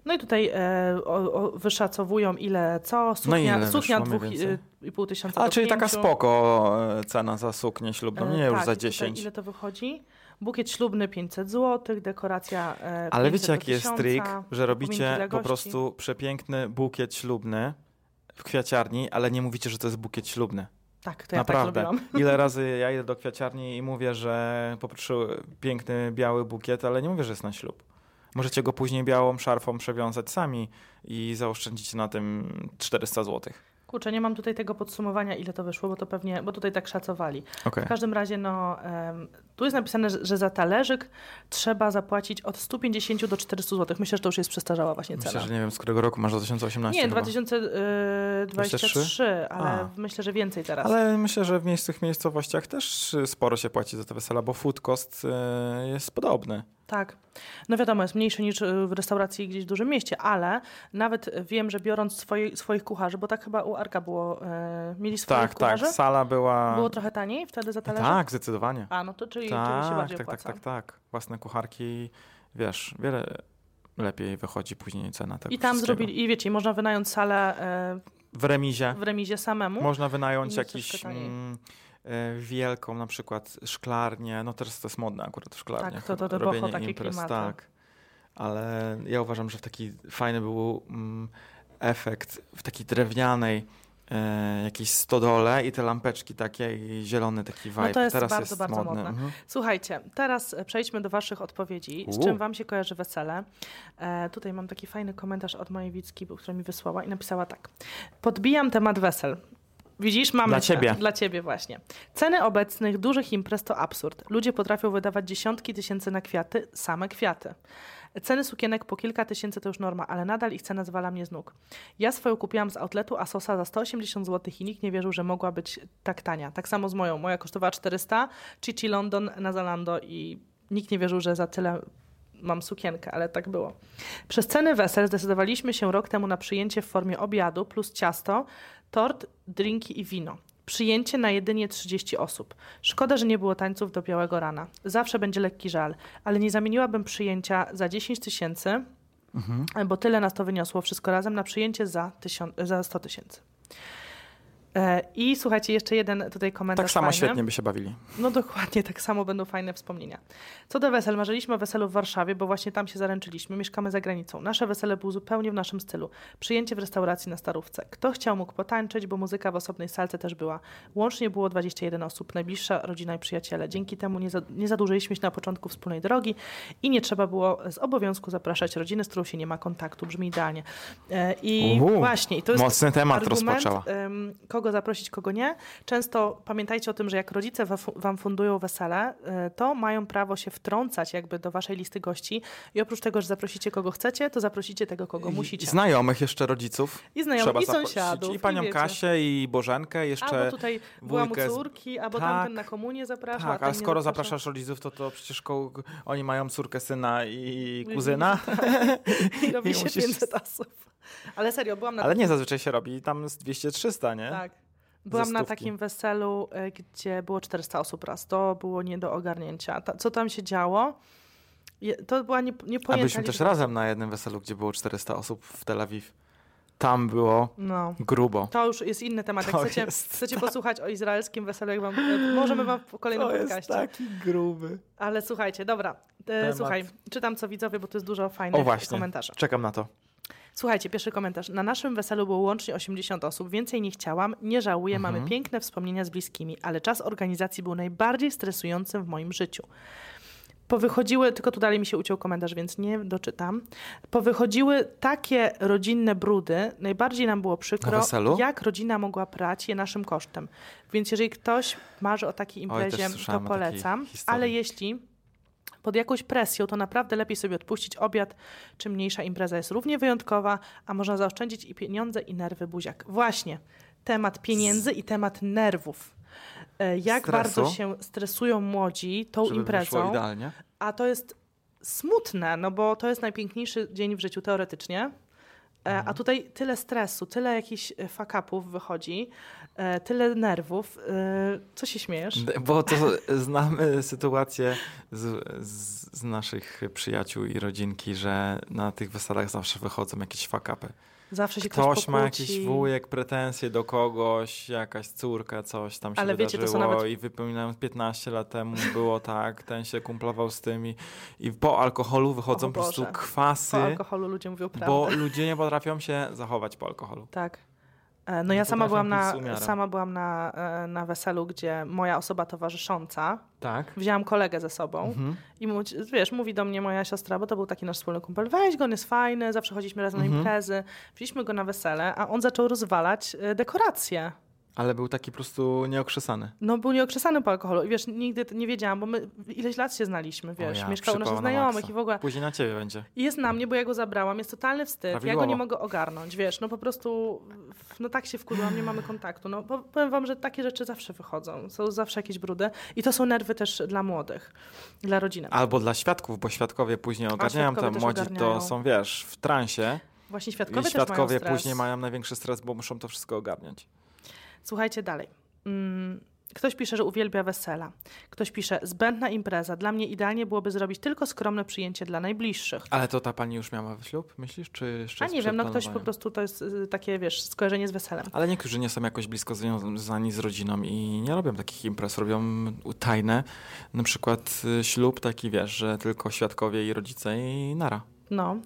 No i tutaj e, o, o, wyszacowują ile co, suknia, no ile suknia dwóch i, i pół tysiąca. A czyli pięciu. Taka spoko cena za suknię ślubną, nie e, już tak, za dziesięć. Ile to wychodzi? Bukiet ślubny pięćset złotych, dekoracja e, ale wiecie jaki jest trik, że robicie po prostu przepiękny bukiet ślubny w kwiaciarni, ale nie mówicie, że to jest bukiet ślubny. Tak, to ja naprawdę. Tak robiłam. Ile razy ja idę do kwiaciarni i mówię, że poproszę piękny biały bukiet, ale nie mówię, że jest na ślub. Możecie go później białą szarfą przewiązać sami i zaoszczędzić na tym czterysta złotych. Kurczę, nie mam tutaj tego podsumowania, ile to wyszło, bo to pewnie, bo tutaj tak szacowali. Okay. W każdym razie, no, um, tu jest napisane, że za talerzyk trzeba zapłacić od sto pięćdziesiąt do czterysta złotych. Myślę, że to już jest przestarzała właśnie cena. Myślę, że nie wiem, z którego roku masz, dwa tysiące osiemnaście? Nie, chyba. dwa tysiące dwudziesty trzeci, ale A. myślę, że więcej teraz. Ale myślę, że w miejscowościach też sporo się płaci za te wesela, bo food cost jest podobny. Tak. No wiadomo, jest mniejszy niż w restauracji gdzieś w dużym mieście, ale nawet wiem, że biorąc swoje, swoich kucharzy, bo tak chyba u Arka było, e, mieli swoich tak, kucharzy. Tak, tak, sala była... Było trochę taniej wtedy za talerze? Tak, zdecydowanie. A, no to czyli, tak, czyli się bardziej tak, opłaca. Tak, tak, tak, tak. Własne kucharki, wiesz, wiele lepiej wychodzi później cena tego. I tam zrobili, i wiecie, można wynająć salę... E, w remizie. W remizie samemu. Można wynająć jakiś... wielką na przykład szklarnię, no teraz to jest modne akurat w szklarniach, tak, to, to robienie boho, imprez, tak, ale ja uważam, że w taki fajny był mm, efekt w takiej drewnianej e, jakiejś stodole i te lampeczki takie i zielony taki vibe. No to jest teraz bardzo, jest bardzo modne. modne. Mhm. Słuchajcie, teraz przejdźmy do waszych odpowiedzi, U. z czym wam się kojarzy wesele. E, tutaj mam taki fajny komentarz od mojej widzki, która mi wysłała i napisała tak. Podbijam temat wesel. Widzisz, mamy dla ciebie. dla ciebie właśnie. Ceny obecnych dużych imprez to absurd. Ludzie potrafią wydawać dziesiątki tysięcy na kwiaty, same kwiaty. Ceny sukienek po kilka tysięcy to już norma, ale nadal ich cena zwala mnie z nóg. Ja swoją kupiłam z outletu Asosa za sto osiemdziesiąt złotych i nikt nie wierzył, że mogła być tak tania. Tak samo z moją. Moja kosztowała czterysta, Chichi London na Zalando i nikt nie wierzył, że za tyle... Mam sukienkę, ale tak było. Przez ceny wesel zdecydowaliśmy się rok temu na przyjęcie w formie obiadu plus ciasto, tort, drinki i wino. Przyjęcie na jedynie trzydzieści osób. Szkoda, że nie było tańców do białego rana. Zawsze będzie lekki żal, ale nie zamieniłabym przyjęcia za dziesięć tysięcy, mhm. bo tyle nas to wyniosło wszystko razem na przyjęcie za, tysiąc, za sto tysięcy. I słuchajcie, jeszcze jeden tutaj komentarz. Tak samo fajny. Świetnie by się bawili. No dokładnie, tak samo będą fajne wspomnienia. Co do wesel, marzyliśmy o weselu w Warszawie, bo właśnie tam się zaręczyliśmy, mieszkamy za granicą. Nasze wesele było zupełnie w naszym stylu. Przyjęcie w restauracji na Starówce. Kto chciał, mógł potańczyć, bo muzyka w osobnej salce też była. Łącznie było dwadzieścia jeden osób, najbliższa rodzina i przyjaciele. Dzięki temu nie, za, nie zadłużyliśmy się na początku wspólnej drogi i nie trzeba było z obowiązku zapraszać rodziny, z którą się nie ma kontaktu. Brzmi idealnie. I Uhu, właśnie, i to jest mocny temat rozpoczęła. Kogo zaprosić, kogo nie. Często pamiętajcie o tym, że jak rodzice wam fundują wesele, to mają prawo się wtrącać jakby do waszej listy gości i oprócz tego, że zaprosicie kogo chcecie, to zaprosicie tego, kogo musicie. I znajomych jeszcze rodziców. I znajomych, i sąsiadów. I panią i Kasię, i Bożenkę, jeszcze albo tutaj była mu córki, albo tak, tamten na komunię zaprasza. Tak, ale skoro zaprasza. zapraszasz rodziców, to, to przecież ko- oni mają córkę, syna i kuzyna. I, I robi i się musisz... pięćset osób. Ale serio, byłam na... Ale nie zazwyczaj się robi tam z dwieście trzysta, nie? Tak. Byłam na takim weselu, gdzie było czterysta osób raz. To było nie do ogarnięcia. Ta, co tam się działo? Je, to była nie, niepojęta... A byliśmy liczba. Też razem na jednym weselu, gdzie było czterysta osób w Tel Awiw. Tam było no. grubo. To już jest inny temat. Jak chcecie, jest, chcecie tak. posłuchać o izraelskim weselu, jak wam, możemy wam w kolejnym to podcaście. To jest taki gruby. Ale słuchajcie, dobra. E, słuchaj, czytam co widzowie, bo tu jest dużo fajnych komentarzy. Czekam na to. Słuchajcie, pierwszy komentarz. Na naszym weselu było łącznie osiemdziesiąt osób, więcej nie chciałam, nie żałuję, mhm. mamy piękne wspomnienia z bliskimi, ale czas organizacji był najbardziej stresującym w moim życiu. Powychodziły, tylko tu dalej mi się uciął komentarz, więc nie doczytam. Powychodziły takie rodzinne brudy, najbardziej nam było przykro, jak rodzina mogła prać je naszym kosztem. Więc jeżeli ktoś marzy o takiej imprezie, Oj, to polecam, ale jeśli... Pod jakąś presją to naprawdę lepiej sobie odpuścić obiad, czy mniejsza impreza jest równie wyjątkowa, a można zaoszczędzić i pieniądze, i nerwy buziak. Właśnie, temat pieniędzy i temat nerwów. Jak Stresu, bardzo się stresują młodzi tą żeby imprezą, wyszło idealnie. A to jest smutne, no bo to jest najpiękniejszy dzień w życiu teoretycznie, mhm. a tutaj tyle stresu, tyle jakichś fuck-upów wychodzi, tyle nerwów. Co się śmiejesz? Bo to znamy sytuację z, z, z naszych przyjaciół i rodzinki, że na tych weselach zawsze wychodzą jakieś fuck-upy. Zawsze się ktoś Ktoś pokłóci. Ma jakiś wujek, pretensje do kogoś, jakaś córka, coś tam się Ale wydarzyło wiecie, to są nawet... i wypominam, piętnaście lat temu było tak, ten się kumplował z tymi i po alkoholu wychodzą po prostu kwasy. Po alkoholu ludzie mówią prawdę. Bo ludzie nie potrafią się zachować po alkoholu. Tak. No, no ja sama byłam, na, sama byłam na, na weselu, gdzie moja osoba towarzysząca, tak. wzięłam kolegę ze sobą mhm. i mówi, wiesz, mówi do mnie moja siostra, bo to był taki nasz wspólny kumpel, weź go, on jest fajny, zawsze chodziliśmy razem mhm. na imprezy, wzięliśmy go na wesele, a on zaczął rozwalać dekoracje. Ale był taki po prostu nieokrzesany. No był nieokrzesany po alkoholu. I wiesz, nigdy nie wiedziałam, bo my ileś lat się znaliśmy, wiesz. Ja, mieszkał u naszych znajomych i w ogóle. Później na ciebie będzie. I jest na mnie, bo ja go zabrałam. Jest totalny wstyd. Prawidłowo. Ja go nie mogę ogarnąć, wiesz. No po prostu, no tak się wkurzyłam, nie mamy kontaktu. No powiem wam, że takie rzeczy zawsze wychodzą. Są zawsze jakieś brudy. I to są nerwy też dla młodych. Dla rodziny. Albo dla świadków, bo świadkowie później ogarniają. Tam młodzi ogarniają. To są, wiesz, w transie. Właśnie świadkowie, I świadkowie też mają stres. Później mają największy stres, bo muszą to wszystko ogarniać. Słuchajcie dalej. Ktoś pisze, że uwielbia wesela. Ktoś pisze, zbędna impreza. Dla mnie idealnie byłoby zrobić tylko skromne przyjęcie dla najbliższych. Ale to ta pani już miała ślub, myślisz? Czy jeszcze? A nie wiem, no ktoś po prostu, to jest takie, wiesz, skojarzenie z weselem. Ale niektórzy nie są jakoś blisko związani z rodziną i nie robią takich imprez, robią tajne. Na przykład ślub taki, wiesz, że tylko świadkowie i rodzice i nara. No.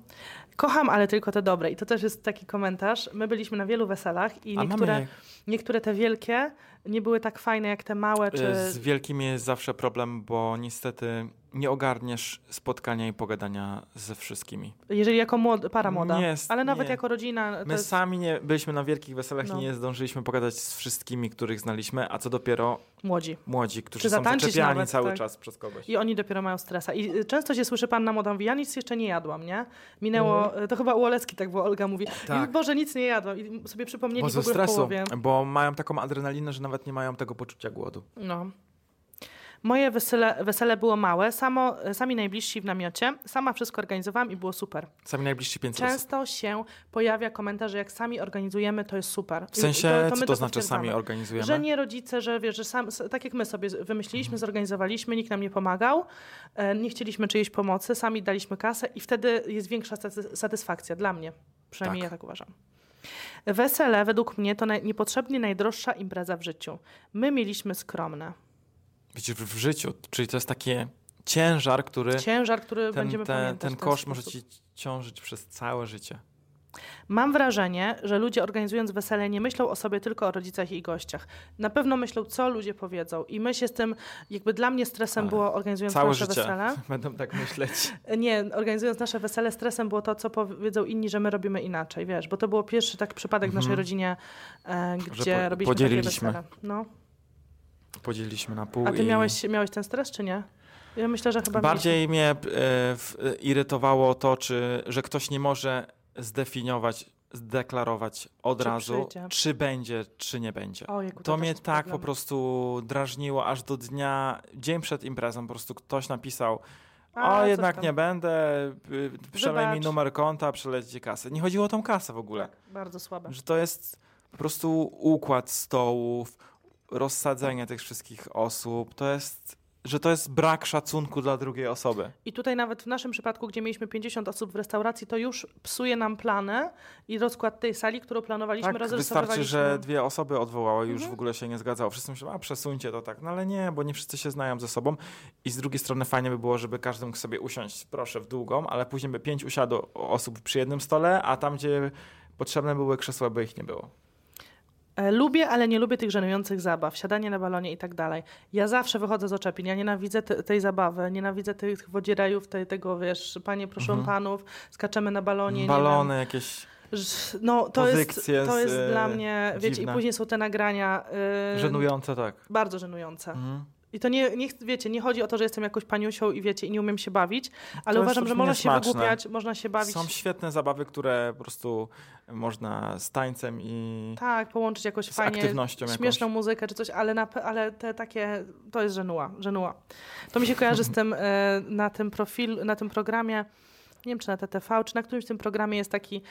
Kocham, ale tylko te dobre. I to też jest taki komentarz. My byliśmy na wielu weselach i niektóre, niektóre te wielkie nie były tak fajne jak te małe. Czy... Z wielkimi jest zawsze problem, bo niestety nie ogarniesz spotkania i pogadania ze wszystkimi. Jeżeli jako młody, para młoda, nie, ale nawet nie. Jako rodzina. My jest... sami nie byliśmy na wielkich weselach no. i nie zdążyliśmy pogadać z wszystkimi, których znaliśmy, a co dopiero młodzi, młodzi którzy czy są zaczepiani nawet, cały tak. czas przez kogoś. I oni dopiero mają stresa. I często się słyszy panna młoda mówi, ja nic jeszcze nie jadłam, nie? Minęło, mhm. to chyba u Oleski tak było, Olga mówi, tak. Boże, nic nie jadłam. I sobie przypomnieli bo w ogóle stresu, w połowie. Bo mają taką adrenalinę, że nawet nie mają tego poczucia głodu. No. Moje wesele, wesele było małe, Samo, sami najbliżsi w namiocie, sama wszystko organizowałam i było super. Sami najbliżsi pięć osób. Często się pojawia komentarz, że jak sami organizujemy, to jest super. W sensie, to, to co to, to znaczy sami organizujemy? Że nie rodzice, że wiesz, że sam, tak jak my sobie wymyśliliśmy, mhm. zorganizowaliśmy, nikt nam nie pomagał, nie chcieliśmy czyjejś pomocy, sami daliśmy kasę i wtedy jest większa satysfakcja dla mnie. Przynajmniej tak. ja tak uważam. Wesele według mnie to naj, niepotrzebnie najdroższa impreza w życiu. My mieliśmy skromne. Widzisz, w życiu, czyli to jest takie ciężar, który... Ciężar, który ten, będziemy ten, pamiętać. Ten kosz ten może ci ciążyć przez całe życie. Mam wrażenie, że ludzie organizując wesele nie myślą o sobie tylko o rodzicach i gościach. Na pewno myślą, co ludzie powiedzą. I my się z tym, jakby dla mnie stresem Ale było organizując nasze wesele. Będą tak myśleć. Nie, organizując nasze wesele stresem było to, co powiedzą inni, że my robimy inaczej, wiesz. Bo to było pierwszy tak przypadek mhm. w naszej rodzinie, e, gdzie po, robiliśmy takie wesele. No. Podzieliliśmy na pół. A ty i... miałeś, miałeś ten stres, czy nie? Ja myślę, że chyba bardziej mnie e, w, e, irytowało to, czy, że ktoś nie może zdefiniować, zdeklarować od czy razu, przyjdzie. Czy będzie, czy nie będzie. Ojejku, to, to mnie tak problem. Po prostu drażniło, aż do dnia, dzień przed imprezą po prostu ktoś napisał, A, o jednak tam. Nie będę, przelej mi numer konta, przelejcie kasę. Nie chodziło o tą kasę w ogóle. Tak, bardzo słabe. Że to jest po prostu układ stołów, rozsadzenie tych wszystkich osób, to jest, że to jest brak szacunku dla drugiej osoby. I tutaj nawet w naszym przypadku, gdzie mieliśmy pięćdziesiąt osób w restauracji, to już psuje nam plany i rozkład tej sali, którą planowaliśmy, tak, rozrysowywaliśmy. Wystarczy, że dwie osoby odwołały i już mhm. w ogóle się nie zgadzało. Wszyscy myślą, a przesuńcie to tak, no ale nie, bo nie wszyscy się znają ze sobą i z drugiej strony fajnie by było, żeby każdy mógł sobie usiąść, proszę, w długą, ale później by pięć usiadło osób przy jednym stole, a tam, gdzie potrzebne były krzesła, by ich nie było. Lubię, ale nie lubię tych żenujących zabaw, siadanie na balonie i tak dalej. Ja zawsze wychodzę z oczepin, ja nienawidzę te, tej zabawy, nienawidzę tych wodzirejów, te, tego, wiesz, panie, proszę mhm. panów, skaczemy na balonie. Balony nie jakieś... No, to jest, to jest z, dla mnie, dziwne. Wiecie, i później są te nagrania... Yy, żenujące, tak. Bardzo żenujące. Mhm. I to nie, nie, wiecie, nie chodzi o to, że jestem jakąś paniusią i wiecie, i nie umiem się bawić, ale to uważam, że można niesmaczne. Się wygłupiać, można się bawić. Są świetne zabawy, które po prostu można z tańcem i tak, połączyć jakoś z fajnie, aktywnością śmieszną jakąś. Muzykę czy coś, ale, na, ale te takie, to jest żenua, żenua. To mi się kojarzy z tym, na tym profilu, na tym programie, nie wiem czy na T T V, czy na którymś tym programie jest taki...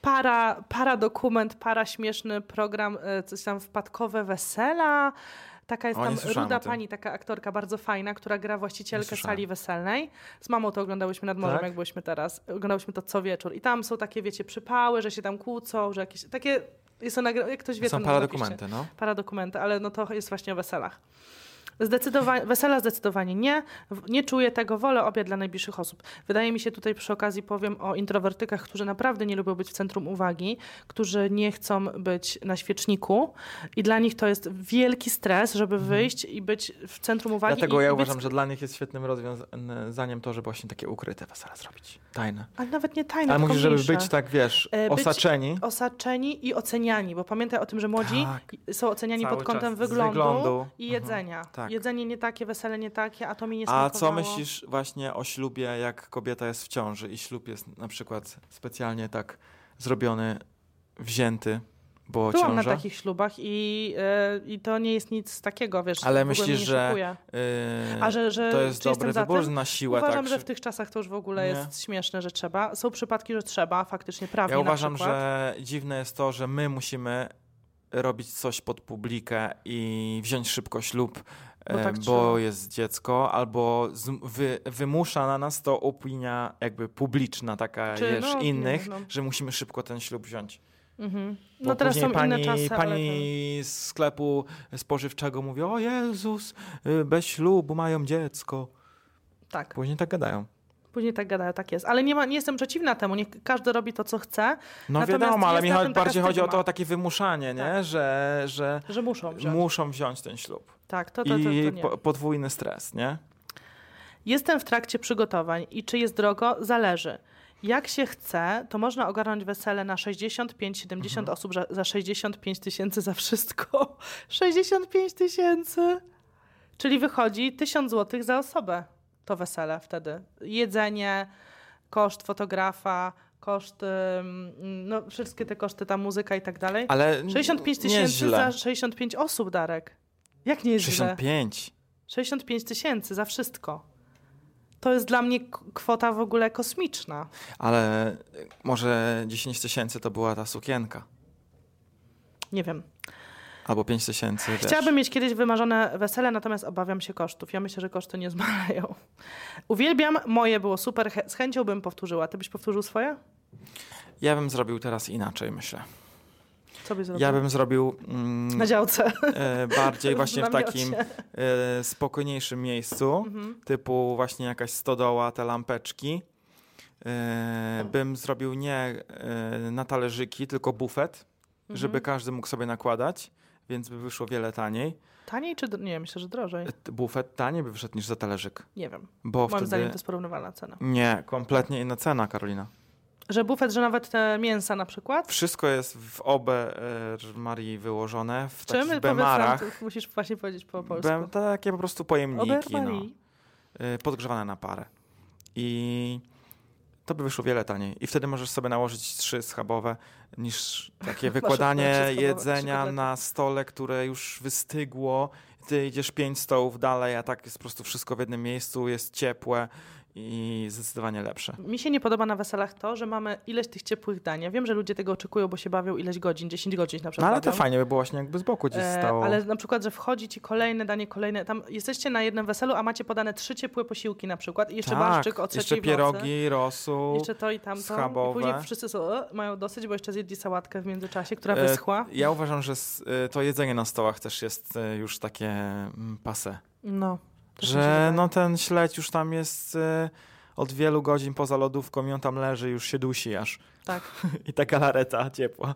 Para, para dokument, para śmieszny program, coś tam wpadkowe wesela. Taka jest o, tam ruda tym. Pani, taka aktorka bardzo fajna, która gra właścicielkę sali weselnej. Z mamą to oglądałyśmy nad morzem, tak? Jak byłyśmy teraz. Oglądałyśmy to co wieczór. I tam są takie, wiecie, przypały, że się tam kłócą, że jakieś takie... Jest to nagra- jak ktoś wie, są paradokumenty, no. Paradokumenty, ale no to jest właśnie o weselach. Zdecydowa- wesela zdecydowanie nie. Nie czuję tego, wolę obiad dla najbliższych osób. Wydaje mi się, tutaj przy okazji powiem o introwertykach, którzy naprawdę nie lubią być w centrum uwagi, którzy nie chcą być na świeczniku i dla nich to jest wielki stres, żeby wyjść i być w centrum uwagi. Dlatego ja uważam, być... że dla nich jest świetnym rozwiązaniem to, żeby właśnie takie ukryte wesela zrobić. Tajne. Ale nawet nie tajne, ale tylko mówisz, mniejsze. Żeby być tak, wiesz, być osaczeni. osaczeni i oceniani, bo pamiętaj o tym, że młodzi tak. są oceniani Cały pod kątem wyglądu, wyglądu i jedzenia. Mhm. Tak. Jedzenie nie takie, wesele nie takie, a to mi nie smakowało. A co myślisz właśnie o ślubie, jak kobieta jest w ciąży i ślub jest na przykład specjalnie tak zrobiony, wzięty, bo Byłam ciąża? Byłam na takich ślubach i, yy, i to nie jest nic takiego, wiesz. Ale myślisz, że, yy, a że, że to jest dobry wybór na siłę? Uważam, tak, że w tych czasach to już w ogóle nie. jest śmieszne, że trzeba. Są przypadki, że trzeba, faktycznie prawnie. Ja uważam, na przykład. że dziwne jest to, że my musimy robić coś pod publikę i wziąć szybko ślub, bo, tak bo jest dziecko, albo z, wy, wymusza na nas to opinia jakby publiczna, taka Czy, wiesz, no, innych, no. że musimy szybko ten ślub wziąć. Mhm. No teraz są pani, inne czasy. Pani ale... z sklepu spożywczego mówi, o Jezus, bez ślubu mają dziecko. Tak. Później tak gadają. Później tak gadają, tak jest. Ale nie, ma, nie jestem przeciwna temu, niech każdy robi to, co chce. No Natomiast wiadomo, ale mi bardziej chodzi o to o takie wymuszanie, nie? Tak. Że, że, że muszą, wziąć. muszą wziąć ten ślub. Tak, to, to, to, to, to I po, podwójny stres, nie? Jestem w trakcie przygotowań i czy jest drogo? Zależy. Jak się chce, to można ogarnąć wesele na sześćdziesiąt pięć siedemdziesiąt mhm. osób za, za sześćdziesiąt pięć tysięcy za wszystko. sześćdziesiąt pięć tysięcy! Czyli wychodzi tysiąc złotych za osobę. To wesele wtedy. Jedzenie, koszt fotografa, koszt, no wszystkie te koszty, ta muzyka i tak dalej. Ale sześćdziesiąt pięć tysięcy za sześćdziesiąt pięć osób, Darek. Jak nie jest sześćdziesiąt pięć źle? sześćdziesiąt pięć tysięcy za wszystko. To jest dla mnie kwota w ogóle kosmiczna. Ale może dziesięć tysięcy to była ta sukienka? Nie wiem. Albo pięć tysięcy. Chciałabym też mieć kiedyś wymarzone wesele, natomiast obawiam się kosztów. Ja myślę, że koszty nie zmalają. Uwielbiam, moje było super, z chęcią bym powtórzyła. Ty byś powtórzył swoje? Ja bym zrobił teraz inaczej, myślę. Co byś zrobił? Ja bym zrobił... Mm, na działce. E, bardziej właśnie w takim e, spokojniejszym miejscu, mhm. typu właśnie jakaś stodoła, te lampeczki. E, bym zrobił nie e, na talerzyki, tylko bufet, mhm. żeby każdy mógł sobie nakładać. Więc by wyszło wiele taniej. Taniej czy... Nie, myślę, że drożej. Bufet taniej by wyszedł niż za talerzyk. Nie wiem. Bo Moim wtedy... zdaniem to jest porównywalna cena. Nie, kompletnie inna cena, Karolina. Że bufet, że nawet te mięsa na przykład? Wszystko jest w obe e, Marii wyłożone. W Czym? Takich bemarach. Nam, musisz właśnie powiedzieć po polsku. Be, takie po prostu pojemniki. No. E, podgrzewane na parę. I to by wyszło wiele taniej. I wtedy możesz sobie nałożyć trzy schabowe niż takie wykładanie schabowe, jedzenia na stole, które już wystygło. Ty idziesz pięć stołów dalej, a tak jest po prostu wszystko w jednym miejscu, jest ciepłe i zdecydowanie lepsze. Mi się nie podoba na weselach to, że mamy ileś tych ciepłych dań. Ja wiem, że ludzie tego oczekują, bo się bawią ileś godzin, dziesięć godzin na przykład. No ale to fajnie by było właśnie jakby z boku gdzieś stało. E, ale na przykład, że wchodzi ci kolejne danie, kolejne... Tam jesteście na jednym weselu, a macie podane trzy ciepłe posiłki na przykład i jeszcze tak, barszczyk o trzeciej jeszcze pierogi, rosół, jeszcze to i tamto. Schabowe. I później wszyscy są, mają dosyć, bo jeszcze zjedli sałatkę w międzyczasie, która wyschła. E, ja uważam, że to jedzenie na stołach też jest już takie passé. No. Że no ten śledź już tam jest y, od wielu godzin poza lodówką i on tam leży, już się dusi aż. Tak. I taka lareta ciepła.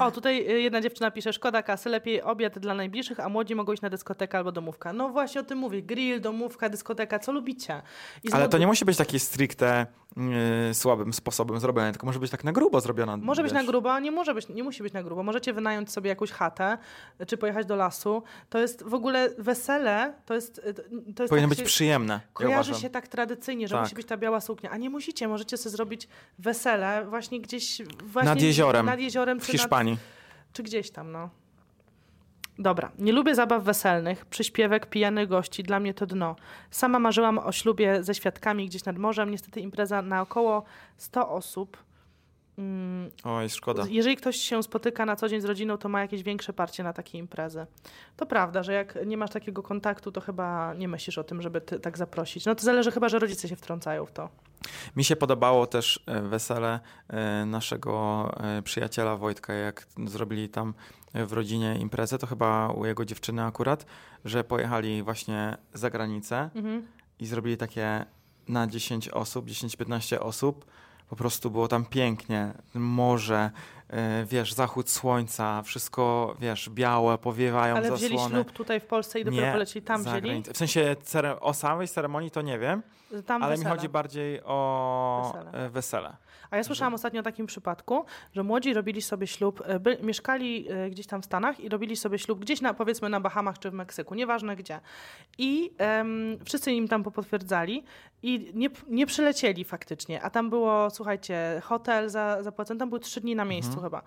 O, tutaj jedna dziewczyna pisze, szkoda kasy, lepiej obiad dla najbliższych, a młodzi mogą iść na dyskotekę albo domówkę. No właśnie o tym mówię, grill, domówka, dyskoteka, co lubicie. I znowu... Ale to nie musi być taki stricte yy, słabym sposobem zrobione, tylko może być tak na grubo zrobiona. Może wiesz. być na grubo, nie może być, nie musi być na grubo. Możecie wynająć sobie jakąś chatę, czy pojechać do lasu. To jest w ogóle wesele, to jest... To jest Powinno tak, być przyjemne. Kojarzy ja się tak tradycyjnie, że tak. musi być ta biała suknia, a nie musicie, możecie sobie zrobić wesele właśnie gdzieś... Właśnie nad jeziorem. Nad jeziorem. W Hiszpanii. Nad, czy gdzieś tam, no. Dobra. Nie lubię zabaw weselnych, przyśpiewek, pijanych gości. Dla mnie to dno. Sama marzyłam o ślubie ze świadkami gdzieś nad morzem. Niestety impreza na około sto osób. Mm, Oj, szkoda. Jeżeli ktoś się spotyka na co dzień z rodziną, to ma jakieś większe parcie na takie imprezy. To prawda, że jak nie masz takiego kontaktu, to chyba nie myślisz o tym, żeby ty tak zaprosić. No to zależy chyba, że rodzice się wtrącają w to. Mi się podobało też wesele naszego przyjaciela Wojtka, jak zrobili tam w rodzinie imprezę, to chyba u jego dziewczyny akurat, że pojechali właśnie za granicę mhm. i zrobili takie na dziesięć osób, dziesięć piętnaście osób. Po prostu było tam pięknie, morze, yy, wiesz, zachód słońca, wszystko, wiesz, białe, powiewają zasłony. Ale wzięli ślub tutaj w Polsce i dopiero polecieli tam, wzięli? W sensie cere- o samej ceremonii to nie wiem, tam ale wesele. Mi chodzi bardziej o wesele. wesele. A ja słyszałam że... ostatnio o takim przypadku, że młodzi robili sobie ślub, by, mieszkali gdzieś tam w Stanach i robili sobie ślub gdzieś na, powiedzmy na Bahamach czy w Meksyku, nieważne gdzie. I um, wszyscy im tam popotwierdzali i nie, nie przylecieli faktycznie, a tam było, słuchajcie, hotel za, zapłacony, tam były trzy dni na miejscu mhm. chyba.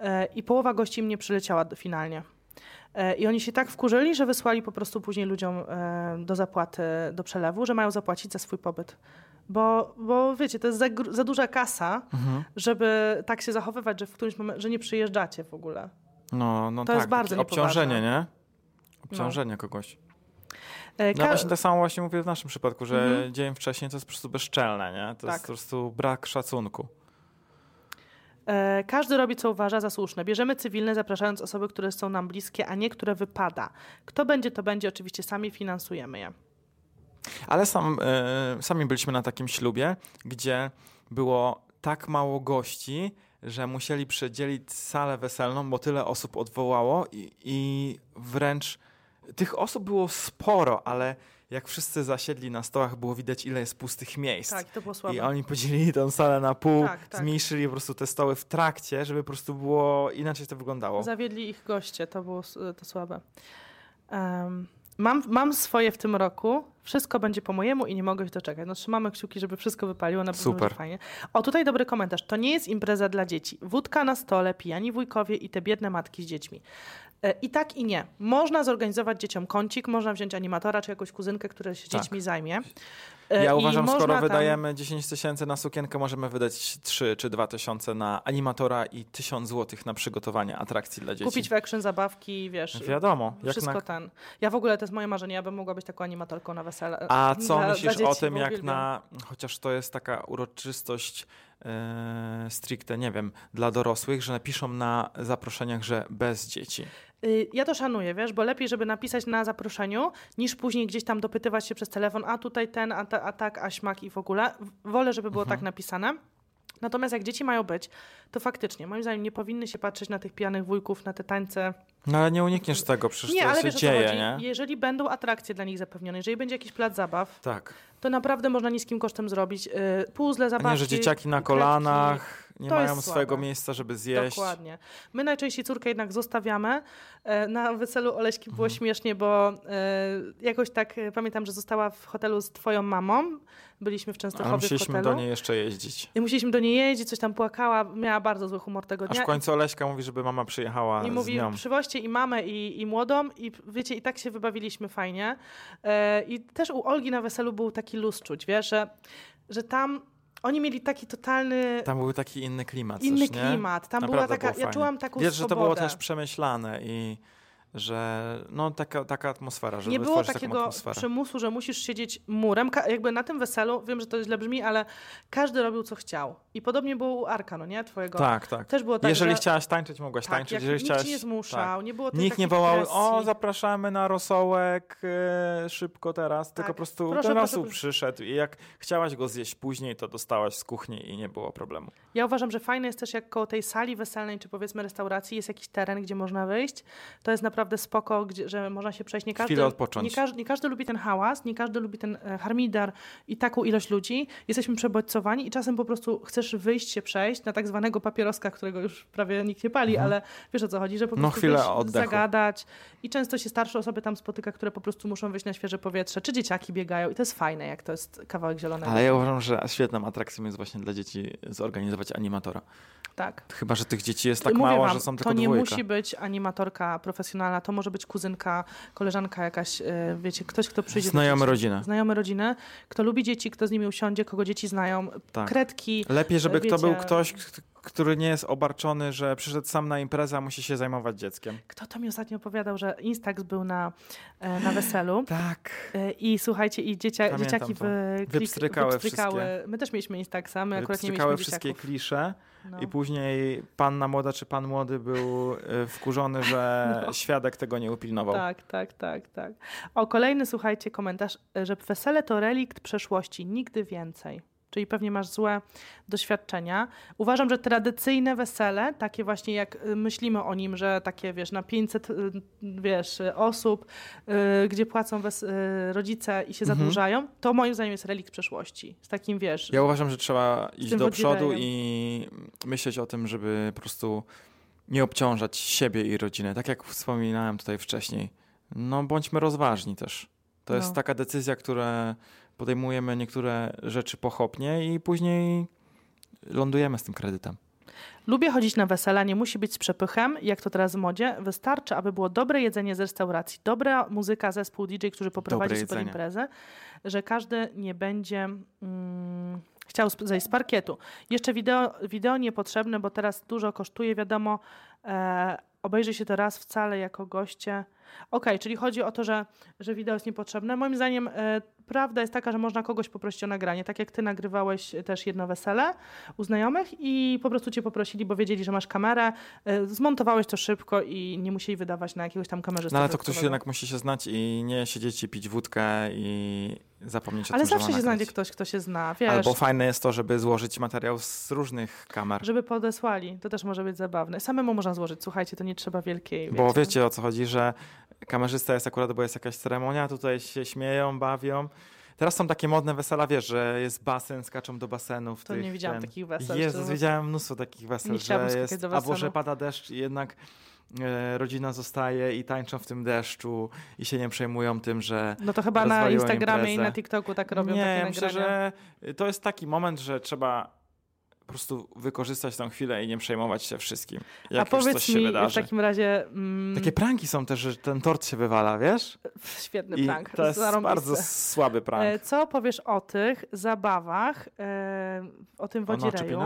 E, I połowa gości im nie przyleciała finalnie. E, I oni się tak wkurzyli, że wysłali po prostu później ludziom e, do zapłaty, do przelewu, że mają zapłacić za swój pobyt. Bo, bo wiecie, to jest za, za duża kasa, mhm. żeby tak się zachowywać, że w którymś momencie, że nie przyjeżdżacie w ogóle. No, no to tak, jest bardzo obciążenie, nie? Obciążenie no. kogoś. Kar- no właśnie tak samo właśnie mówię w naszym przypadku, że mhm. dzień wcześniej to jest po prostu bezczelne, nie? To tak. jest po prostu brak szacunku. E, każdy robi, co uważa za słuszne. Bierzemy cywilne, zapraszając osoby, które są nam bliskie, a nie które wypada. Kto będzie, to będzie. Oczywiście sami finansujemy je. Ale sam, e, sami byliśmy na takim ślubie, gdzie było tak mało gości, że musieli przedzielić salę weselną, bo tyle osób odwołało i, i wręcz... Tych osób było sporo, ale jak wszyscy zasiedli na stołach, było widać, ile jest pustych miejsc. Tak, to było słabe. I oni podzielili tą salę na pół, tak, tak. zmniejszyli po prostu te stoły w trakcie, żeby po prostu było inaczej to wyglądało. Zawiedli ich goście, to było to słabe. Um, mam, mam swoje w tym roku, wszystko będzie po mojemu i nie mogę się doczekać. No, trzymamy kciuki, żeby wszystko wypaliło, na pewno będzie fajnie. O, tutaj dobry komentarz. To nie jest impreza dla dzieci. Wódka na stole, pijani wujkowie i te biedne matki z dziećmi. I tak i nie. Można zorganizować dzieciom kącik, można wziąć animatora czy jakąś kuzynkę, która się tak. dziećmi zajmie. Ja I uważam, skoro tam... wydajemy dziesięć tysięcy na sukienkę, możemy wydać trzy czy dwa tysiące na animatora i tysiąc złotych na przygotowanie atrakcji dla dzieci. Kupić w Action zabawki, wiesz. Wiadomo. Wszystko jak na... ten. Ja w ogóle, to jest moje marzenie, ja bym mogła być taką animatorką na wesele. A co dla, myślisz dla dzieci, o tym, jak wielbiam. Na... Chociaż to jest taka uroczystość yy, stricte, nie wiem, dla dorosłych, że napiszą na zaproszeniach, że bez dzieci. Ja to szanuję, wiesz, bo lepiej, żeby napisać na zaproszeniu, niż później gdzieś tam dopytywać się przez telefon, a tutaj ten, a, ta, a tak, a śmak i w ogóle. Wolę, żeby było mhm. tak napisane. Natomiast jak dzieci mają być, to faktycznie, moim zdaniem, nie powinny się patrzeć na tych pijanych wujków, na te tańce. No ale nie unikniesz tego, przecież nie, to ale się wiesz, dzieje, co nie? Jeżeli będą atrakcje dla nich zapewnione, jeżeli będzie jakiś plac zabaw, tak. to naprawdę można niskim kosztem zrobić. Puzzle, zabawki. A nie, że dzieciaki na kolanach kredki, nie mają swojego miejsca, żeby zjeść. Dokładnie. My najczęściej córkę jednak zostawiamy. Na weselu Oleśki było mhm. śmiesznie, bo jakoś tak pamiętam, że została w hotelu z twoją mamą. Byliśmy w Częstochowie. A musieliśmy w hotelu. do niej jeszcze jeździć. I musieliśmy do niej jeździć, coś tam płakała, miała bardzo zły humor tego dnia. Aż w końcu Oleśka mówi, żeby mama przyjechała I z mówi, nią. Przywoźcie i mamę, i, i młodą, i wiecie, i tak się wybawiliśmy fajnie. Yy, I też u Olgi na weselu był taki luz czuć, wiesz, że, że tam oni mieli taki totalny... Tam był taki inny klimat. Inny coś, nie? klimat. Tam Naprawdę była taka, ja fajnie. czułam taką wiesz, swobodę. Wiesz, że to było też przemyślane i że no taka, taka atmosfera, żeby nie było takiego przymusu, że musisz siedzieć murem. Ka- jakby na tym weselu, wiem, że to źle brzmi, ale każdy robił, co chciał. I podobnie było u Arka, no nie? Twojego. Tak, tak. Też było tak, jeżeli że... chciałaś tańczyć, mogłaś tak, tańczyć. Jeżeli nikt chciałaś... nie zmuszał, tak. nie było nikt nie wołał, presji. O, zapraszamy na rosołek e, szybko teraz, tak. tylko po prostu proszę, teraz proszę, proszę. przyszedł i jak chciałaś go zjeść później, to dostałaś z kuchni i nie było problemu. Ja uważam, że fajne jest też, jak koło tej sali weselnej, czy powiedzmy restauracji jest jakiś teren, gdzie można wyjść. To jest naprawdę naprawdę spoko, gdzie, że można się przejść. Nie każdy, nie, każ, nie każdy lubi ten hałas, nie każdy lubi ten e, harmidar i taką ilość ludzi. Jesteśmy przebodźcowani i czasem po prostu chcesz wyjść się przejść na tak zwanego papieroska, którego już prawie nikt nie pali, mhm. ale wiesz o co chodzi, że po prostu no, zagadać. I często się starsze osoby tam spotyka, które po prostu muszą wyjść na świeże powietrze, czy dzieciaki biegają i to jest fajne, jak to jest kawałek zielonego. Ale ja uważam, że świetną atrakcją jest właśnie dla dzieci zorganizować animatora. Tak. Chyba, że tych dzieci jest tak Mówię mało, wam, że są tylko dwójka. To nie dwójka. Musi być animatorka profesjonalna, ale to może być kuzynka, koleżanka jakaś, wiecie, ktoś, kto przyjdzie... Znajomy rodziny. Znajomy rodziny, kto lubi dzieci, kto z nimi usiądzie, kogo dzieci znają, tak. kredki. Lepiej, żeby wiecie, to był ktoś, który nie jest obarczony, że przyszedł sam na imprezę, a musi się zajmować dzieckiem. Kto to mi ostatnio opowiadał, że Instax był na, na weselu. Tak. I słuchajcie, i dziecia, dzieciaki wy, wypstrykały, wypstrykały. My też mieliśmy Instaxa, my akurat nie mieliśmy wszystkie dzieciaków. Klisze. No. I później panna młoda czy pan młody był wkurzony, że no. świadek tego nie upilnował. Tak, tak, tak, tak. O, kolejny, słuchajcie, komentarz, że wesele to relikt przeszłości, nigdy więcej. Czyli pewnie masz złe doświadczenia. Uważam, że tradycyjne wesele, takie właśnie jak myślimy o nim, że takie, wiesz, na pięćset wiesz, osób, yy, gdzie płacą wes- yy, rodzice i się mhm. zadłużają, to moim zdaniem jest relikt przeszłości. Z takim, wiesz... Ja uważam, że trzeba iść do przodu i myśleć o tym, żeby po prostu nie obciążać siebie i rodziny. Tak jak wspominałem tutaj wcześniej. No bądźmy rozważni też. To no. jest taka decyzja, która... podejmujemy niektóre rzeczy pochopnie i później lądujemy z tym kredytem. Lubię chodzić na wesela, nie musi być z przepychem, jak to teraz w modzie. Wystarczy, aby było dobre jedzenie z restauracji, dobra muzyka, zespół D J, który poprowadzi super imprezę, że każdy nie będzie mm, chciał zejść z parkietu. Jeszcze wideo, wideo niepotrzebne, bo teraz dużo kosztuje, wiadomo, e, obejrzy się to raz wcale jako goście. Okej, czyli chodzi o to, że, że wideo jest niepotrzebne. Moim zdaniem e, prawda jest taka, że można kogoś poprosić o nagranie. Tak jak ty nagrywałeś też jedno wesele u znajomych i po prostu cię poprosili, bo wiedzieli, że masz kamerę. E, zmontowałeś to szybko i nie musieli wydawać na jakiegoś tam kamerzystę. No ale to ktoś jednak musi się znać i nie siedzieć i pić wódkę i zapomnieć o ale tym, że ale zawsze się znajdzie ktoś, kto się zna. Wiesz. Albo fajne jest to, żeby złożyć materiał z różnych kamer. Żeby podesłali. To też może być zabawne. Samemu można złożyć. Słuchajcie, to nie trzeba wielkiej... Wiecie. Bo wiecie o co chodzi, że kamerzysta jest akurat, bo jest jakaś ceremonia, tutaj się śmieją, bawią. Teraz są takie modne wesela, wiesz, że jest basen, skaczą do basenów. To tych, nie widziałam ten... takich wesel. Jezus, to... widziałem mnóstwo takich wesel, że jest, albo że pada deszcz i jednak e, rodzina zostaje i tańczą w tym deszczu i się nie przejmują tym, że no to chyba na Instagramie imprezę. I na TikToku tak robią nie, takie myślę, nagrania. Że to jest taki moment, że trzeba... po prostu wykorzystać tą chwilę i nie przejmować się wszystkim. Jak a powiedz coś mi, się wydarzy. W takim razie... Mm... Takie pranki są też, że ten tort się wywala, wiesz? Świetny i prank. To jest zarąbiste. Bardzo słaby prank. Co powiesz o tych zabawach, o tym wodzireju,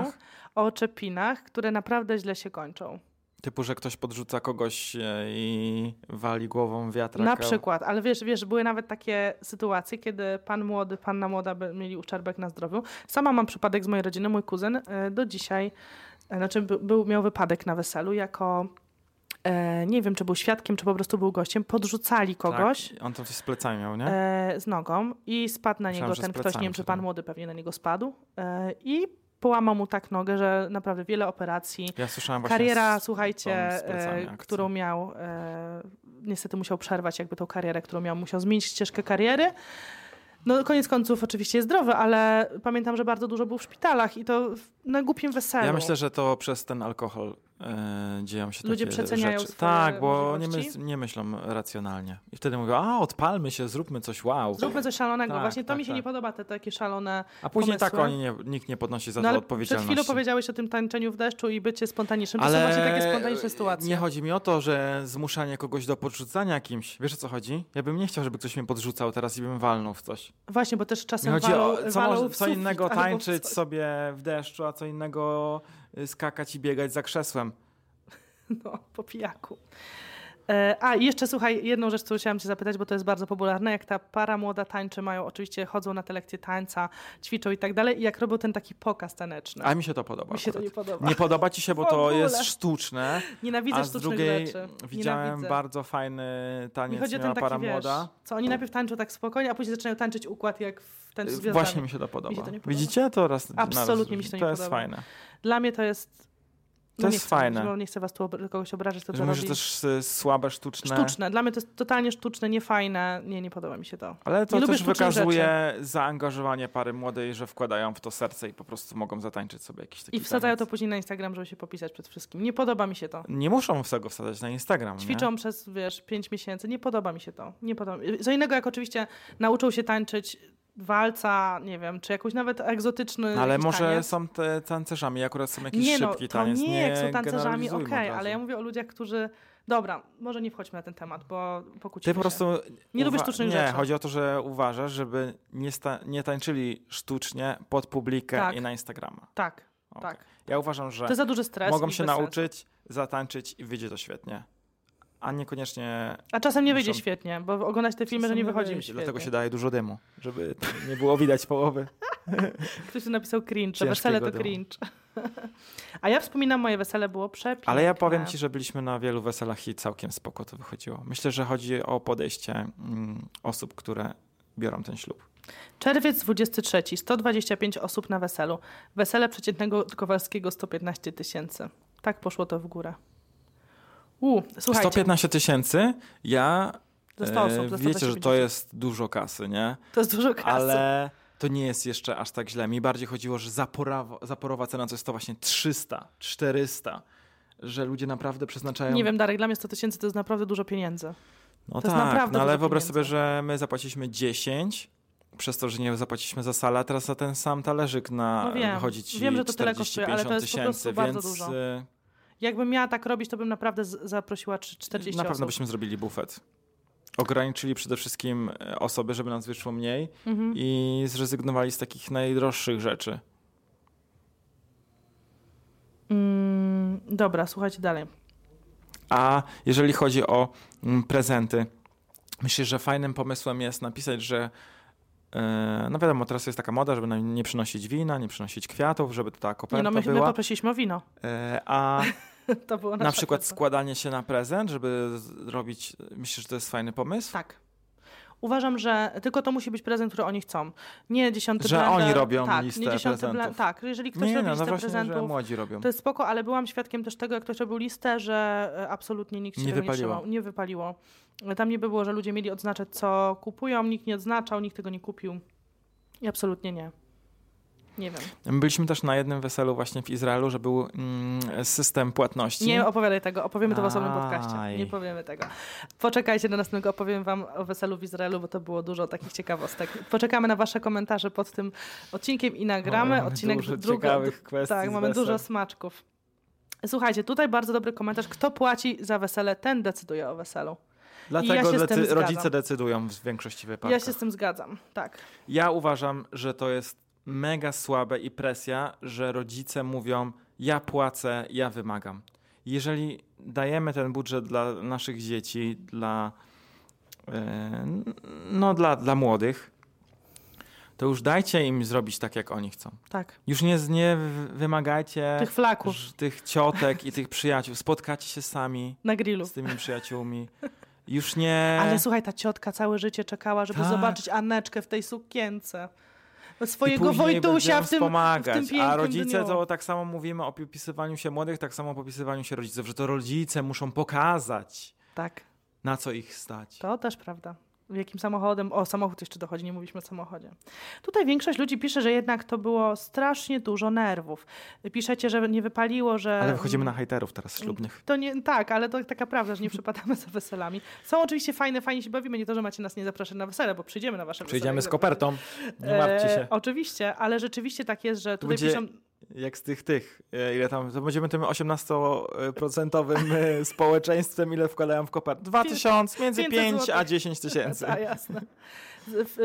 o, o czepinach, które naprawdę źle się kończą? Typu, że ktoś podrzuca kogoś i wali głową w wiatrak. Na przykład, ale wiesz, wiesz, były nawet takie sytuacje, kiedy pan młody, panna młoda by mieli uszczerbek na zdrowiu. Sama mam przypadek z mojej rodziny, mój kuzyn do dzisiaj, znaczy był, miał wypadek na weselu jako... nie wiem, czy był świadkiem, czy po prostu był gościem, podrzucali kogoś. Tak, on to coś z plecami miał, nie? Z nogą i spadł na Myślałem, niego ten ktoś, nie wiem, czy pan młody pewnie na niego spadł i połamał mu tak nogę, że naprawdę wiele operacji. Ja słyszałem właśnie kariera, z, słuchajcie, z którą miał, e, niestety musiał przerwać jakby tą karierę, którą miał, musiał zmienić ścieżkę kariery. No koniec końców oczywiście jest zdrowy, ale pamiętam, że bardzo dużo był w szpitalach i to na głupim weselu. Ja myślę, że to przez ten alkohol e, dzieją się ludzie takie przeceniają rzeczy. Tak, bo nie, my, nie myślą racjonalnie. I wtedy mówią, a odpalmy się, zróbmy coś, wow. Zróbmy coś szalonego. Tak, Właśnie tak, to mi się tak. nie podoba, te takie szalone a później pomysły. Tak oni nie, nikt nie podnosi za no, to odpowiedzialności. Przed chwilą powiedziałeś o tym tańczeniu w deszczu i bycie spontanicznym. To ale są właśnie takie spontaniczne sytuacje. Nie chodzi mi o to, że zmuszanie kogoś do podrzucania kimś. Wiesz o co chodzi? Ja bym nie chciał, żeby ktoś mnie podrzucał teraz i bym walnął w coś. Właśnie, bo też czasem walą co, walą co innego tańczyć sobie w deszczu, a co innego skakać i biegać za krzesłem. No, po pijaku. E, a, jeszcze słuchaj, jedną rzecz, którą chciałam cię zapytać, bo to jest bardzo popularne, jak ta para młoda tańczy, mają oczywiście, chodzą na te lekcje tańca, ćwiczą i tak dalej, i jak robią ten taki pokaz taneczny. A mi się to podoba. Mi się akurat. To nie podoba. Nie podoba ci się, bo to jest sztuczne. Nienawidzę sztucznych drugiej rzeczy. Widziałem Nienawidzę. Bardzo fajny taniec, mi miała para wiesz, młoda. Co oni najpierw tańczą tak spokojnie, a później zaczynają tańczyć układ jak w ten związek. Właśnie mi się to podoba. Mi się to nie podoba. Widzicie? To raz absolutnie mi się to nie podoba. To jest fajne. Dla mnie to jest... No to jest chcę, fajne. Nie chcę was tu kogoś obrażać. To, to też y, słabe, sztuczne. Sztuczne. Dla mnie to jest totalnie sztuczne, niefajne. Nie, nie podoba mi się to. Ale to nie też wykazuje rzeczy. Zaangażowanie pary młodej, że wkładają w to serce i po prostu mogą zatańczyć sobie jakiś taki i wsadzają taniec. To później na Instagram, żeby się popisać przed wszystkim. Nie podoba mi się to. Nie muszą tego wsadzać na Instagram. Ćwiczą nie? przez, wiesz, pięć miesięcy. Nie podoba mi się to. Nie podoba mi. Co innego, jak oczywiście nauczą się tańczyć walca, nie wiem, czy jakoś nawet egzotyczny ale może taniec. Są te tancerzami, akurat są jakiś nie, no, szybki taniec. Nie, nie, jak są tancerzami, okej, okay, ale ja mówię o ludziach, którzy... Dobra, może nie wchodźmy na ten temat, bo pokłócimy się. Ty po prostu... Nie uwa- lubię sztucznych nie, rzeczy. Nie, chodzi o to, że uważasz, żeby nie, sta- nie tańczyli sztucznie pod publikę tak. i na Instagrama. Tak. Okay. Tak. Ja uważam, że to za duży stres, mogą się nauczyć, zatańczyć i wyjdzie to świetnie. A niekoniecznie... A czasem nie wyjdzie muszą... świetnie, bo oglądać te filmy, czasem że nie, nie wychodzi mi świetnie. Dlatego się daje dużo dymu, żeby nie było widać połowy. Ktoś tu napisał cringe, to wesele to dymu. Cringe. A ja wspominam, moje wesele było przepiękne. Ale ja powiem ci, że byliśmy na wielu weselach i całkiem spoko to wychodziło. Myślę, że chodzi o podejście mm, osób, które biorą ten ślub. Czerwiec dwudziesty trzeci. sto dwadzieścia pięć osób na weselu. Wesele przeciętnego Kowalskiego sto piętnaście tysięcy. Tak poszło to w górę. U, słuchajcie. sto piętnaście tysięcy? Ja... sto osób, e, wiecie, że to jest dużo kasy, nie? To jest dużo kasy. Ale to nie jest jeszcze aż tak źle. Mi bardziej chodziło, że zaporowa, zaporowa cena to jest to właśnie trzysta, czterysta. Że ludzie naprawdę przeznaczają... Nie wiem, Darek, dla mnie sto tysięcy to jest naprawdę dużo pieniędzy. No to tak, no ale wyobraź pieniędzy. Sobie, że my zapłaciliśmy dziesięć, przez to, że nie zapłaciliśmy za salę, a teraz za ten sam talerzyk na no wiem, wychodzić wiem, że to tyle kosztuje, ale to jest po prostu bardzo dużo. Jakbym miała tak robić, to bym naprawdę zaprosiła czterdzieści osób. Na pewno byśmy zrobili bufet. Ograniczyli przede wszystkim osoby, żeby nas wyszło mniej mhm. i zrezygnowali z takich najdroższych rzeczy. Mm, dobra, słuchajcie dalej. A jeżeli chodzi o prezenty, myślę, że fajnym pomysłem jest napisać, że no wiadomo, teraz jest taka moda, żeby nam nie przynosić wina, nie przynosić kwiatów, żeby ta koperta nie, no my, była. My poprosiliśmy o wino. A to było na przykład koperta. Składanie się na prezent, żeby zrobić, myślisz, że to jest fajny pomysł? Tak. Uważam, że tylko to musi być prezent, który oni chcą. Nie dziesiąty prezent. Że blender, oni robią tak, listę prezentów. Blen- tak, jeżeli ktoś nie, robi no, listę no prezentów, że młodzi robią. To jest spoko, ale byłam świadkiem też tego, jak ktoś robił listę, że absolutnie nikt się nie wypaliło. Nie, trzymał, nie wypaliło. Tam nie było, że ludzie mieli odznaczać, co kupują, nikt nie odznaczał, nikt tego nie kupił. I absolutnie nie. Nie wiem. My byliśmy też na jednym weselu właśnie w Izraelu, że był mm, system płatności. Nie opowiadaj tego, opowiemy to w osobnym podcaście. Nie powiemy tego. Poczekajcie do następnego, opowiem wam o weselu w Izraelu, bo to było dużo takich ciekawostek. Poczekamy na wasze komentarze pod tym odcinkiem i nagramy mamy odcinek dużo drugi. Ciekawych kwestii tak, mamy wesel. Dużo smaczków. Słuchajcie, tutaj bardzo dobry komentarz. Kto płaci za wesele, ten decyduje o weselu. Dlatego ja decy- rodzice decydują w większości wypadków. Ja się z tym zgadzam, tak. Ja uważam, że to jest mega słabe i presja, że rodzice mówią, ja płacę, ja wymagam. Jeżeli dajemy ten budżet dla naszych dzieci, dla, yy, no, dla, dla młodych, to już dajcie im zrobić tak, jak oni chcą. Tak. Już nie, nie wymagajcie tych flaków, tych ciotek i tych przyjaciół. Spotkacie się sami na grillu z tymi przyjaciółmi. Już nie... Ale słuchaj, ta ciotka całe życie czekała, żeby tak. zobaczyć Aneczkę w tej sukience. Swojego Wojtusia w tym, w tym pięknym a rodzice dniu. To tak samo mówimy o popisywaniu się młodych, tak samo o popisywaniu się rodziców, że to rodzice muszą pokazać, tak. na co ich stać. To też prawda. Jakim samochodem? O, samochód jeszcze dochodzi, nie mówiliśmy o samochodzie. Tutaj większość ludzi pisze, że jednak to było strasznie dużo nerwów. Piszecie, że nie wypaliło, że... Ale wychodzimy na hejterów teraz ślubnych. To nie, tak, ale to taka prawda, że nie przypadamy za weselami. Są oczywiście fajne, fajnie się bawimy, nie to, że macie nas nie zapraszać na wesele, bo przyjdziemy na wasze wesele. Przyjdziemy z kopertą, nie martwcie się. E, oczywiście, ale rzeczywiście tak jest, że tutaj Będzie... piszą... Jak z tych, tych, ile tam, to będziemy tym osiemnaście procent społeczeństwem, ile wkładają w kopertę? dwa tysiące, między pięć a dziesięć tysięcy. A jasne.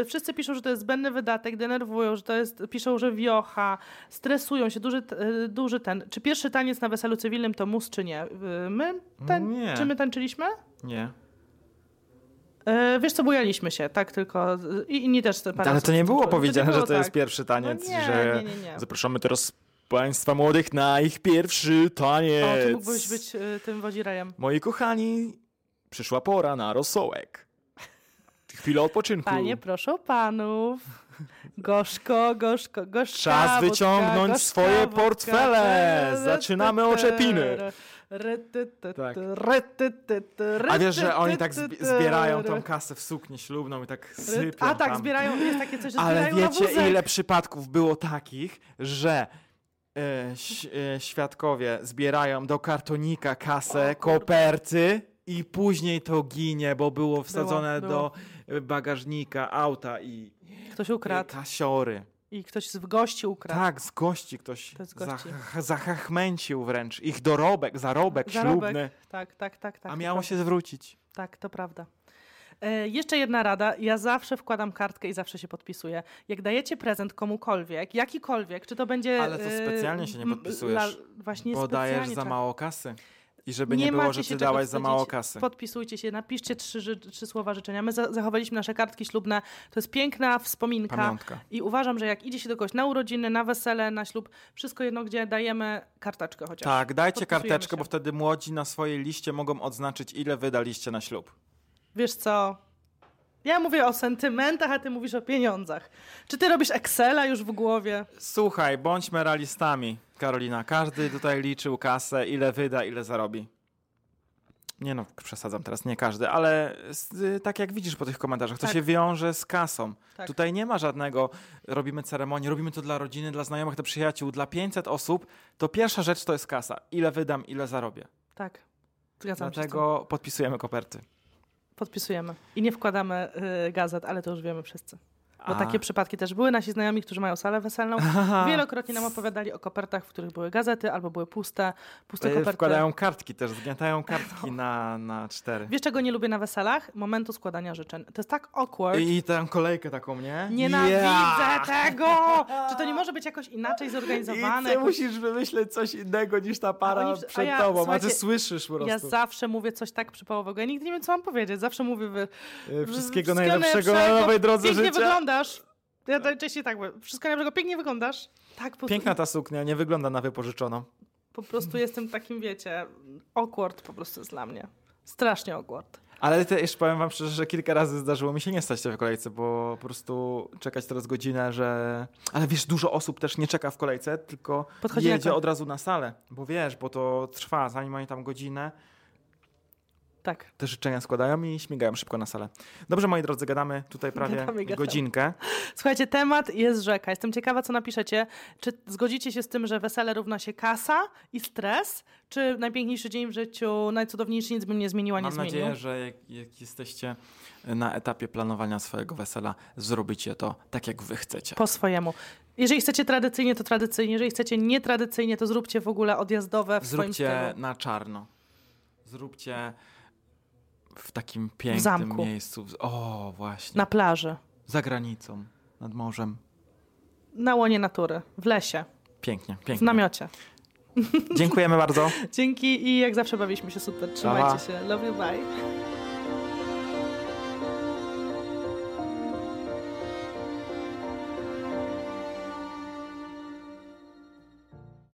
Wszyscy piszą, że to jest zbędny wydatek, denerwują, że to jest, piszą, że wiocha, stresują się, duży, duży ten. Czy pierwszy taniec na weselu cywilnym to mus, czy nie? My? Ten, nie. Czy my tańczyliśmy? Nie. Wiesz co, bujaliśmy się, tak tylko i inni też. Te parę ale to nie było powiedziane, to nie było, że to tak. jest pierwszy taniec, no nie, że nie, nie, nie. zapraszamy teraz państwa młodych na ich pierwszy taniec. O, ty mógłbyś być y, tym wodzirejem. Moi kochani, przyszła pora na rosołek. Chwilę odpoczynku. Panie, proszę panów. Gorzko, gorzko, gorzka. Czas wyciągnąć wódka, swoje wódka, portfele. Wódka. Zaczynamy oczepiny. Tak. A wiesz, że oni tak zbierają tą kasę w suknię ślubną i tak sypią tam. A tak, zbierają, jest takie coś, że ale wiecie, ile przypadków było takich, że e, ś- e, świadkowie zbierają do kartonika kasę, koperty i później to ginie, bo było wsadzone było, do było. bagażnika auta i ktoś ukradł. I kasiory. I ktoś z gości ukradł. Tak, z gości ktoś z gości. Zah- zahachmęcił wręcz. Ich dorobek, zarobek, zarobek ślubny. Tak, tak, tak, tak. A miało się zwrócić. Tak, to prawda. E, jeszcze jedna rada. Ja zawsze wkładam kartkę i zawsze się podpisuję. Jak dajecie prezent komukolwiek, jakikolwiek, czy to będzie... Ale to specjalnie się nie podpisujesz, la, właśnie bo dajesz za mało kasy. I żeby nie, nie było, że ty dałaś za mało kasy. Podpisujcie się, napiszcie trzy, ży- trzy słowa życzenia. My za- zachowaliśmy nasze kartki ślubne. To jest piękna wspominka. Pamiątka. I uważam, że jak idzie się do kogoś na urodziny, na wesele, na ślub, wszystko jedno, gdzie dajemy karteczkę chociaż. Tak, dajcie karteczkę, się. Bo wtedy młodzi na swojej liście mogą odznaczyć, ile wydaliście na ślub. Wiesz co... Ja mówię o sentymentach, a ty mówisz o pieniądzach. Czy ty robisz Excela już w głowie? Słuchaj, bądźmy realistami, Karolina. Każdy tutaj liczył kasę, ile wyda, ile zarobi. Nie no, przesadzam teraz, nie każdy, ale tak jak widzisz po tych komentarzach, to tak. się wiąże z kasą. Tak. Tutaj nie ma żadnego, robimy ceremonię, robimy to dla rodziny, dla znajomych, dla przyjaciół, dla pięćset osób, to pierwsza rzecz to jest kasa. Ile wydam, ile zarobię. Tak, zgadzam Dlatego się. Dlatego podpisujemy koperty. Podpisujemy. I nie wkładamy y, gazet, ale to już wiemy wszyscy. Bo A. takie przypadki też były. Nasi znajomi, którzy mają salę weselną, Aha. wielokrotnie nam opowiadali o kopertach, w których były gazety albo były puste. Puste y, koperty. Wkładają kartki też, zgniatają kartki no. na, na cztery. Wiesz, czego nie lubię na weselach? Momentu składania życzeń. To jest tak awkward. I tę kolejkę taką, nie? Nienawidzę yeah. tego! Czy to nie może być jakoś inaczej zorganizowane? I ty musisz wymyśleć coś innego niż ta para oni, przed a ja, tobą. A ty słyszysz po prostu. Ja zawsze mówię coś tak przypałowego. Ja nigdy nie wiem, co mam powiedzieć. Zawsze mówię... Wy, yy, wszystkiego najlepszego na nowej drodze życia. Ja najczęściej tak mówię. Wszystko najlepszego, pięknie wyglądasz. Tak, po... Piękna ta suknia, nie wygląda na wypożyczoną. Po prostu jestem takim, wiecie, awkward po prostu jest dla mnie. Strasznie awkward. Ale też powiem wam szczerze, że kilka razy zdarzyło mi się nie stać w kolejce, bo po prostu czekać teraz godzinę, że... Ale wiesz, dużo osób też nie czeka w kolejce, tylko podchodzi jedzie jako... od razu na salę. Bo wiesz, bo to trwa, zanim oni tam godzinę. Tak. Te życzenia składają i śmigają szybko na salę. Dobrze, moi drodzy, gadamy tutaj prawie gadamy, gadamy. godzinkę. Słuchajcie, temat jest rzeka. Jestem ciekawa, co napiszecie. Czy zgodzicie się z tym, że wesele równa się kasa i stres? Czy najpiękniejszy dzień w życiu, najcudowniejszy, nic bym nie zmieniła, nie Mam zmienił? Mam nadzieję, że jak, jak jesteście na etapie planowania swojego wesela, zrobicie to tak, jak wy chcecie. Po swojemu. Jeżeli chcecie tradycyjnie, to tradycyjnie. Jeżeli chcecie nietradycyjnie, to zróbcie w ogóle odjazdowe w zróbcie swoim stylu. Zróbcie na czarno. Zróbcie... W takim pięknym w miejscu. O, właśnie. Na plaży. Za granicą, nad morzem. Na łonie natury, w lesie. Pięknie, pięknie. W namiocie. Dziękujemy bardzo. Dzięki i jak zawsze bawiliśmy się super. Trzymajcie Aha. się. Love you, bye.